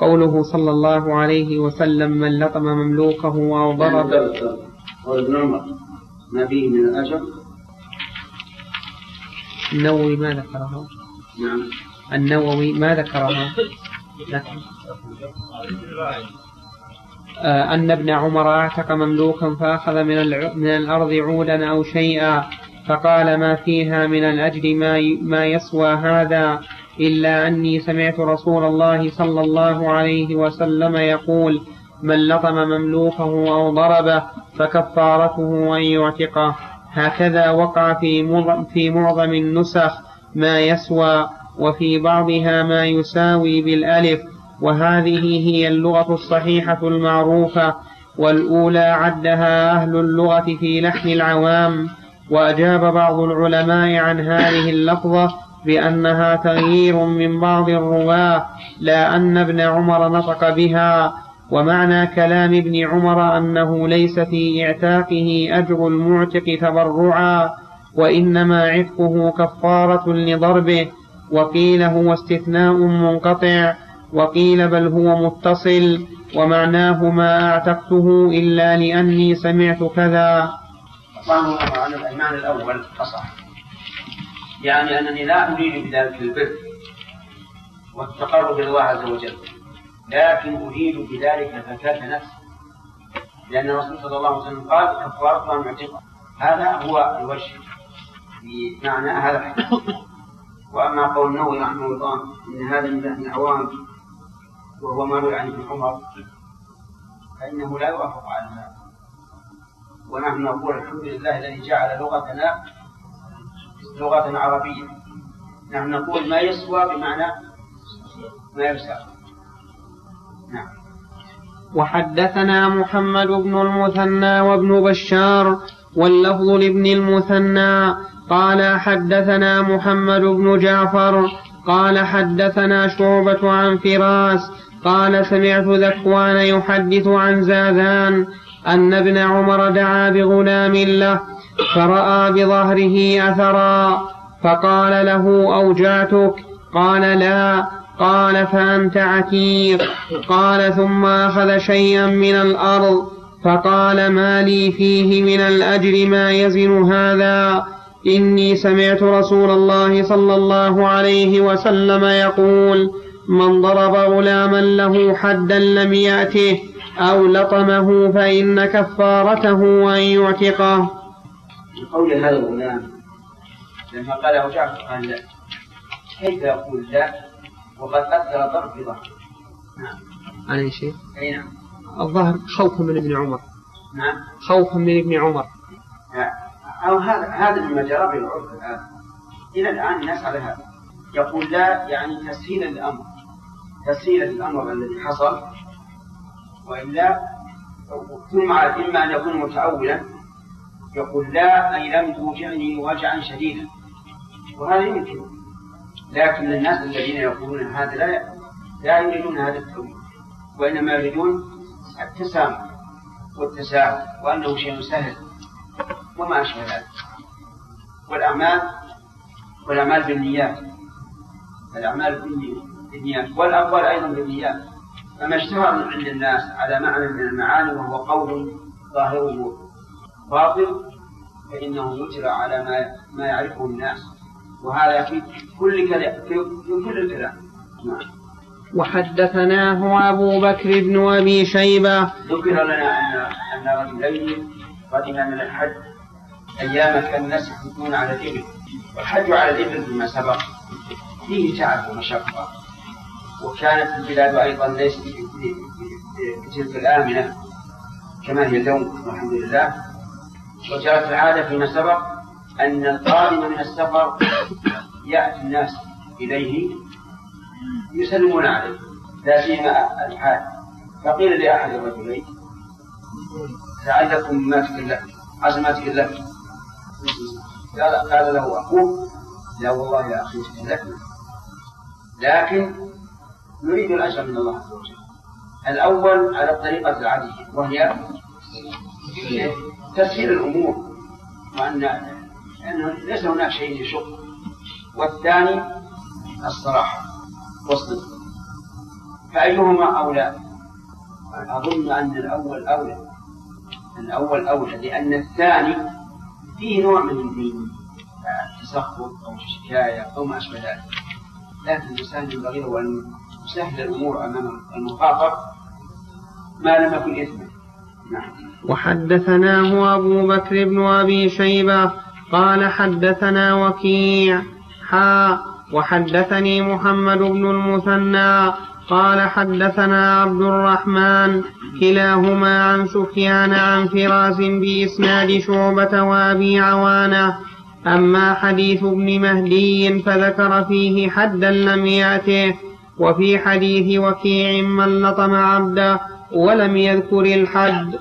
قوله صلى الله عليه وسلم من لطم مملوكه أو ضربه. قال ابن عمر ما فيه من الأجر النووي ما ذكرها. نعم النووي ما ذكرها آه أن ابن عمر اعتق مملوكا فأخذ من, من الأرض عودا أو شيئا فقال ما فيها من الأجر ما, ما يسوى هذا إلا أني سمعت رسول الله صلى الله عليه وسلم يقول من لطم مملوكه أو ضربه فكفارته أن يعتقه. هكذا وقع في معظم النسخ ما يسوى، وفي بعضها ما يساوي بالألف، وهذه هي اللغة الصحيحة المعروفة، والأولى عدها أهل اللغة في لحن العوام. وأجاب بعض العلماء عن هذه اللفظة بأنها تغيير من بعض الرواة لا أن ابن عمر نطق بها، ومعنى كلام ابن عمر أنه ليس في اعتاقه أجر المعتق تبرعا وإنما عتقه كفارة لضربه، وقيل هو استثناء منقطع، وقيل بل هو متصل، ومعناه ما أعتقته إلا لأني سمعت كذا. فالظاهر أن الأيمان الأول أصح، يعني أنني لا أريد بذلك البر والتقرب إلى الله عز وجل، لكن أريد بذلك زكاة نفسي، لأن الرسول صلى الله عليه وسلم قال كفارتها معتقها. هذا هو الوجه بمعنى هذا الحديث. وأما قول النووي رحمه الله إن هذا من أهل العوام وهو ما روي عن ابن عمر فإنه لا يوافق على هذا، ونحن نقول الحمد لله الذي جعل لغتنا لغة عربية، نحن نقول ما يسوى بمعنى ما يسوى. نعم. وحدثنا محمد بن المثنى وابن بشار واللفظ لابن المثنى قال حدثنا محمد بن جعفر قال حدثنا شعبة عن فراس قال سمعت ذكوان يحدث عن زاذان أن ابن عمر دعا بغلام له فرأى بظهره أثرا فقال له أوجعتك؟ قال لا. قال فأنت عكير. قال ثم أخذ شيئا من الأرض فقال ما لي فيه من الأجر ما يزن هذا، إني سمعت رسول الله صلى الله عليه وسلم يقول من ضرب غلاما له حدا لم يأته أو لطمه فإن كفارته أن يعتقه. قول هذا الغلام لما قال أوجعت قال لا، كيف يقول لا وقد أثر ضرب في ظهره؟ نعم. أي شيء؟ أي نعم. الظهر خوفا من ابن عمر. نعم. خوفا من ابن عمر. نعم. أو هذا هذا مما جرى به العرف الآن. إلى الآن الناس على هذا. يقول لا يعني تسهيلا للأمر، تسهيلا للأمر الذي حصل، وإلا ثم إما أن يكون متأولا يقول لا أي لم توجعني وجعا شديدا، وهذا يمكن، لكن الناس الذين يقولون هذا لا لا يريدون هذا التأويل، وإنما يريدون التسامح والتساهل وأنه شيء سهل وما أشبه ذلك. والأعمال والأعمال بالنيات، الأعمال بالنيات والأقوال أيضا بالنيات، فما اشتهر من عند الناس على معنى من المعاني وهو قول ظاهر باطل فإنه يجرى على ما ما يعرفه الناس، وهذا في كل كلام في كل الكلام. نعم. وحدثناه أبو بكر بن أبي شيبة. ذكر لنا أن رجلين قدما من الحج أيام كان الناس يحجون على الإبل، والحج على الإبل فيما سبق فيه تعب ومشقة، وكانت البلاد أيضا ليست بتلك الآمنة كما هي اليوم والحمد لله، وجرت العادة فيما سبق أن القادم من السفر يأتي الناس إليه يسلمون عليه لا سيما الحاج، فقيل لأحد الرجلين سعدكم ما تكلف عزمة تكلف، قال له أخوه لا والله يا أخي تكلفنا لكن نريد الأجر من الله عز وجل. الأول على الطريقة العادية وهي تسهيل الأمور وأنه ليس هناك شيء يشق، والثاني الصراحة والصدق، فأيهما أولى؟ أظن أن الأول أولى، الأول أولى لأن الثاني فيه نوع من التسخط أو الشكاية أو ما أشبه ذلك، لكن الإنسان ينبغي له أن يسهل الأمور أمام المخاطب ما لم يكن إثما. نعم. وحدثناه أبو بكر بن أبي شيبة قال حدثنا وكيع حا وحدثني محمد بن المثنى قال حدثنا عبد الرحمن كلاهما عن سفيان عن فراس بإسناد شعبة وأبي عوانة. أما حديث ابن مهدي فذكر فيه حدا لم يأته، وفي حديث وكيع من لطم عبده ولم يذكر الحد.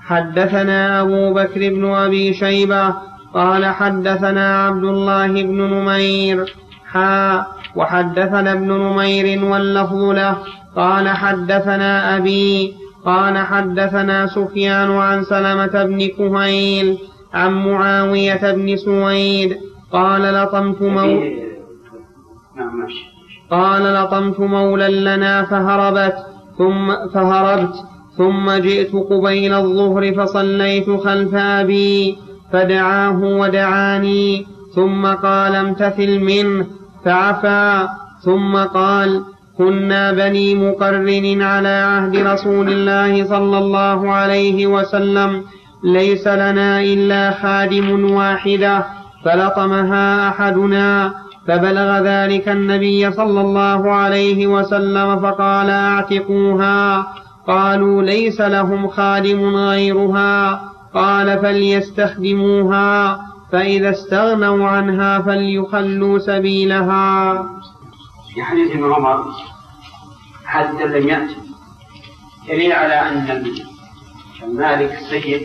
حدثنا أبو بكر بن أبي شيبة قال حدثنا عبد الله بن نمير حا وحدثنا ابن نمير واللفظ له قال حدثنا أبي قال حدثنا سفيان عن سلمة بن كهيل عن معاوية بن سويد قال لطمت مولى قال لطمت مولى لنا فهربت ثم فهربت ثم جئت قبيل الظهر فصليت خلف أبي فدعاه ودعاني ثم قال امتثل منه فعفا، ثم قال كنا بني مقرن على عهد رسول الله صلى الله عليه وسلم ليس لنا إلا خادم واحدة فلطمها أحدنا، فبلغ ذلك النبي صلى الله عليه وسلم فقال اعتقوها، قالوا ليس لهم خادم غيرها، قال فليستخدموها فإذا استغنوا عنها فليخلوا سبيلها. في حديث ابن عمر حدث لم يأتي دليل على أن المالك السيد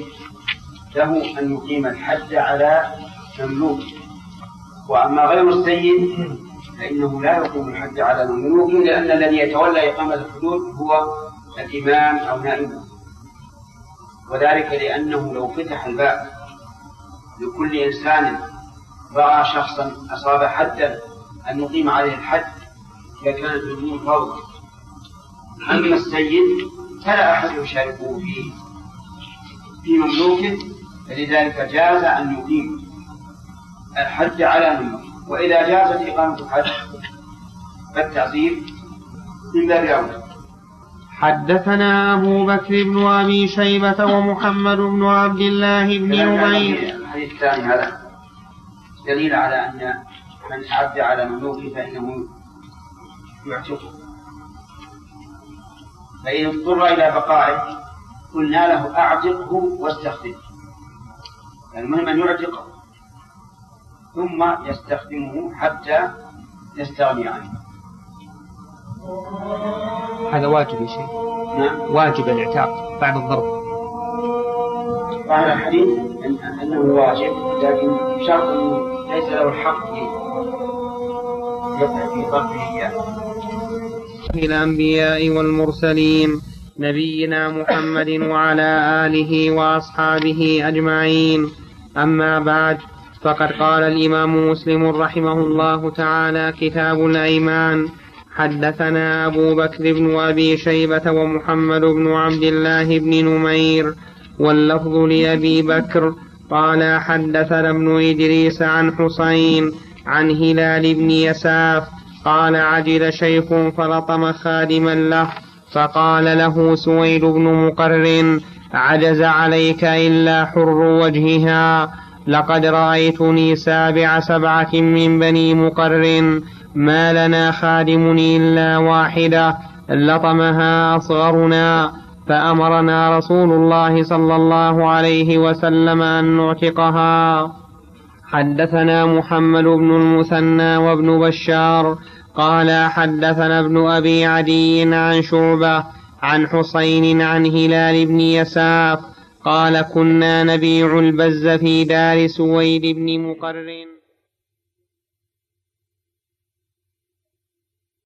له أن يقيم الحد على مملوك، وأما غير السيد فإنه لا يقوم الحد على مملوك، لأن الذي يتولى إقامة الحدود هو الإمام أو نائبه، وذلك لأنه لو فتح الباب لكل إنسان رأى شخصا أصاب حدا أن نقيم عليه الحد لكانت الأمور فوضى. أما السيد فلا أحد يشاركه فيه في مملوكه، فلذلك جاز أن يقيم الحد على مملوكه، وإذا جازت إقامة الحد فالتعزير من باب أولى. حدثنا أبو بكر بن أبي شيبة ومحمد بن عبد الله بن نمير. الحديث الثاني هذا دليل على أن من حد على مملوكه فإنه يعتقه، فإن اضطر إلى بقائه قلنا له أعتقه واستخدمه، المهم أن يعتقه ثم يستخدمه حتى يستغني عنه. هذا واجب يا شيخ، واجب الاعتاق بعد الضرب. قال الحديث أنه واجب، لكن شرط ليس له الحق يسعى في ضربه إياه. الأنبياء والمرسلين نبينا محمد وعلى آله وأصحابه أجمعين. أما بعد، فقد قال الإمام مسلم رحمه الله تعالى كتاب الأيمان: حدثنا أبو بكر بن أبي شيبة ومحمد بن عبد الله بن نمير، واللفظ لأبي بكر قال حدثنا ابن إدريس عن حسين عن هلال بن يساف قال عجل شيخ فلطم خادما له فقال له سويد بن مقرن: عجز عليك إلا حر وجهها، لقد رأيتني سابع سبعة من بني مقرن ما لنا خادم إلا واحدة لطمها أصغرنا، فأمرنا رسول الله صلى الله عليه وسلم أن نعتقها. حدثنا محمد بن المثنى وابن بشار قال حدثنا ابن أبي عدي عن شعبة عن حسين عن هلال بن يساف قال كنا نبيع البز في دار سويد بن مقرن.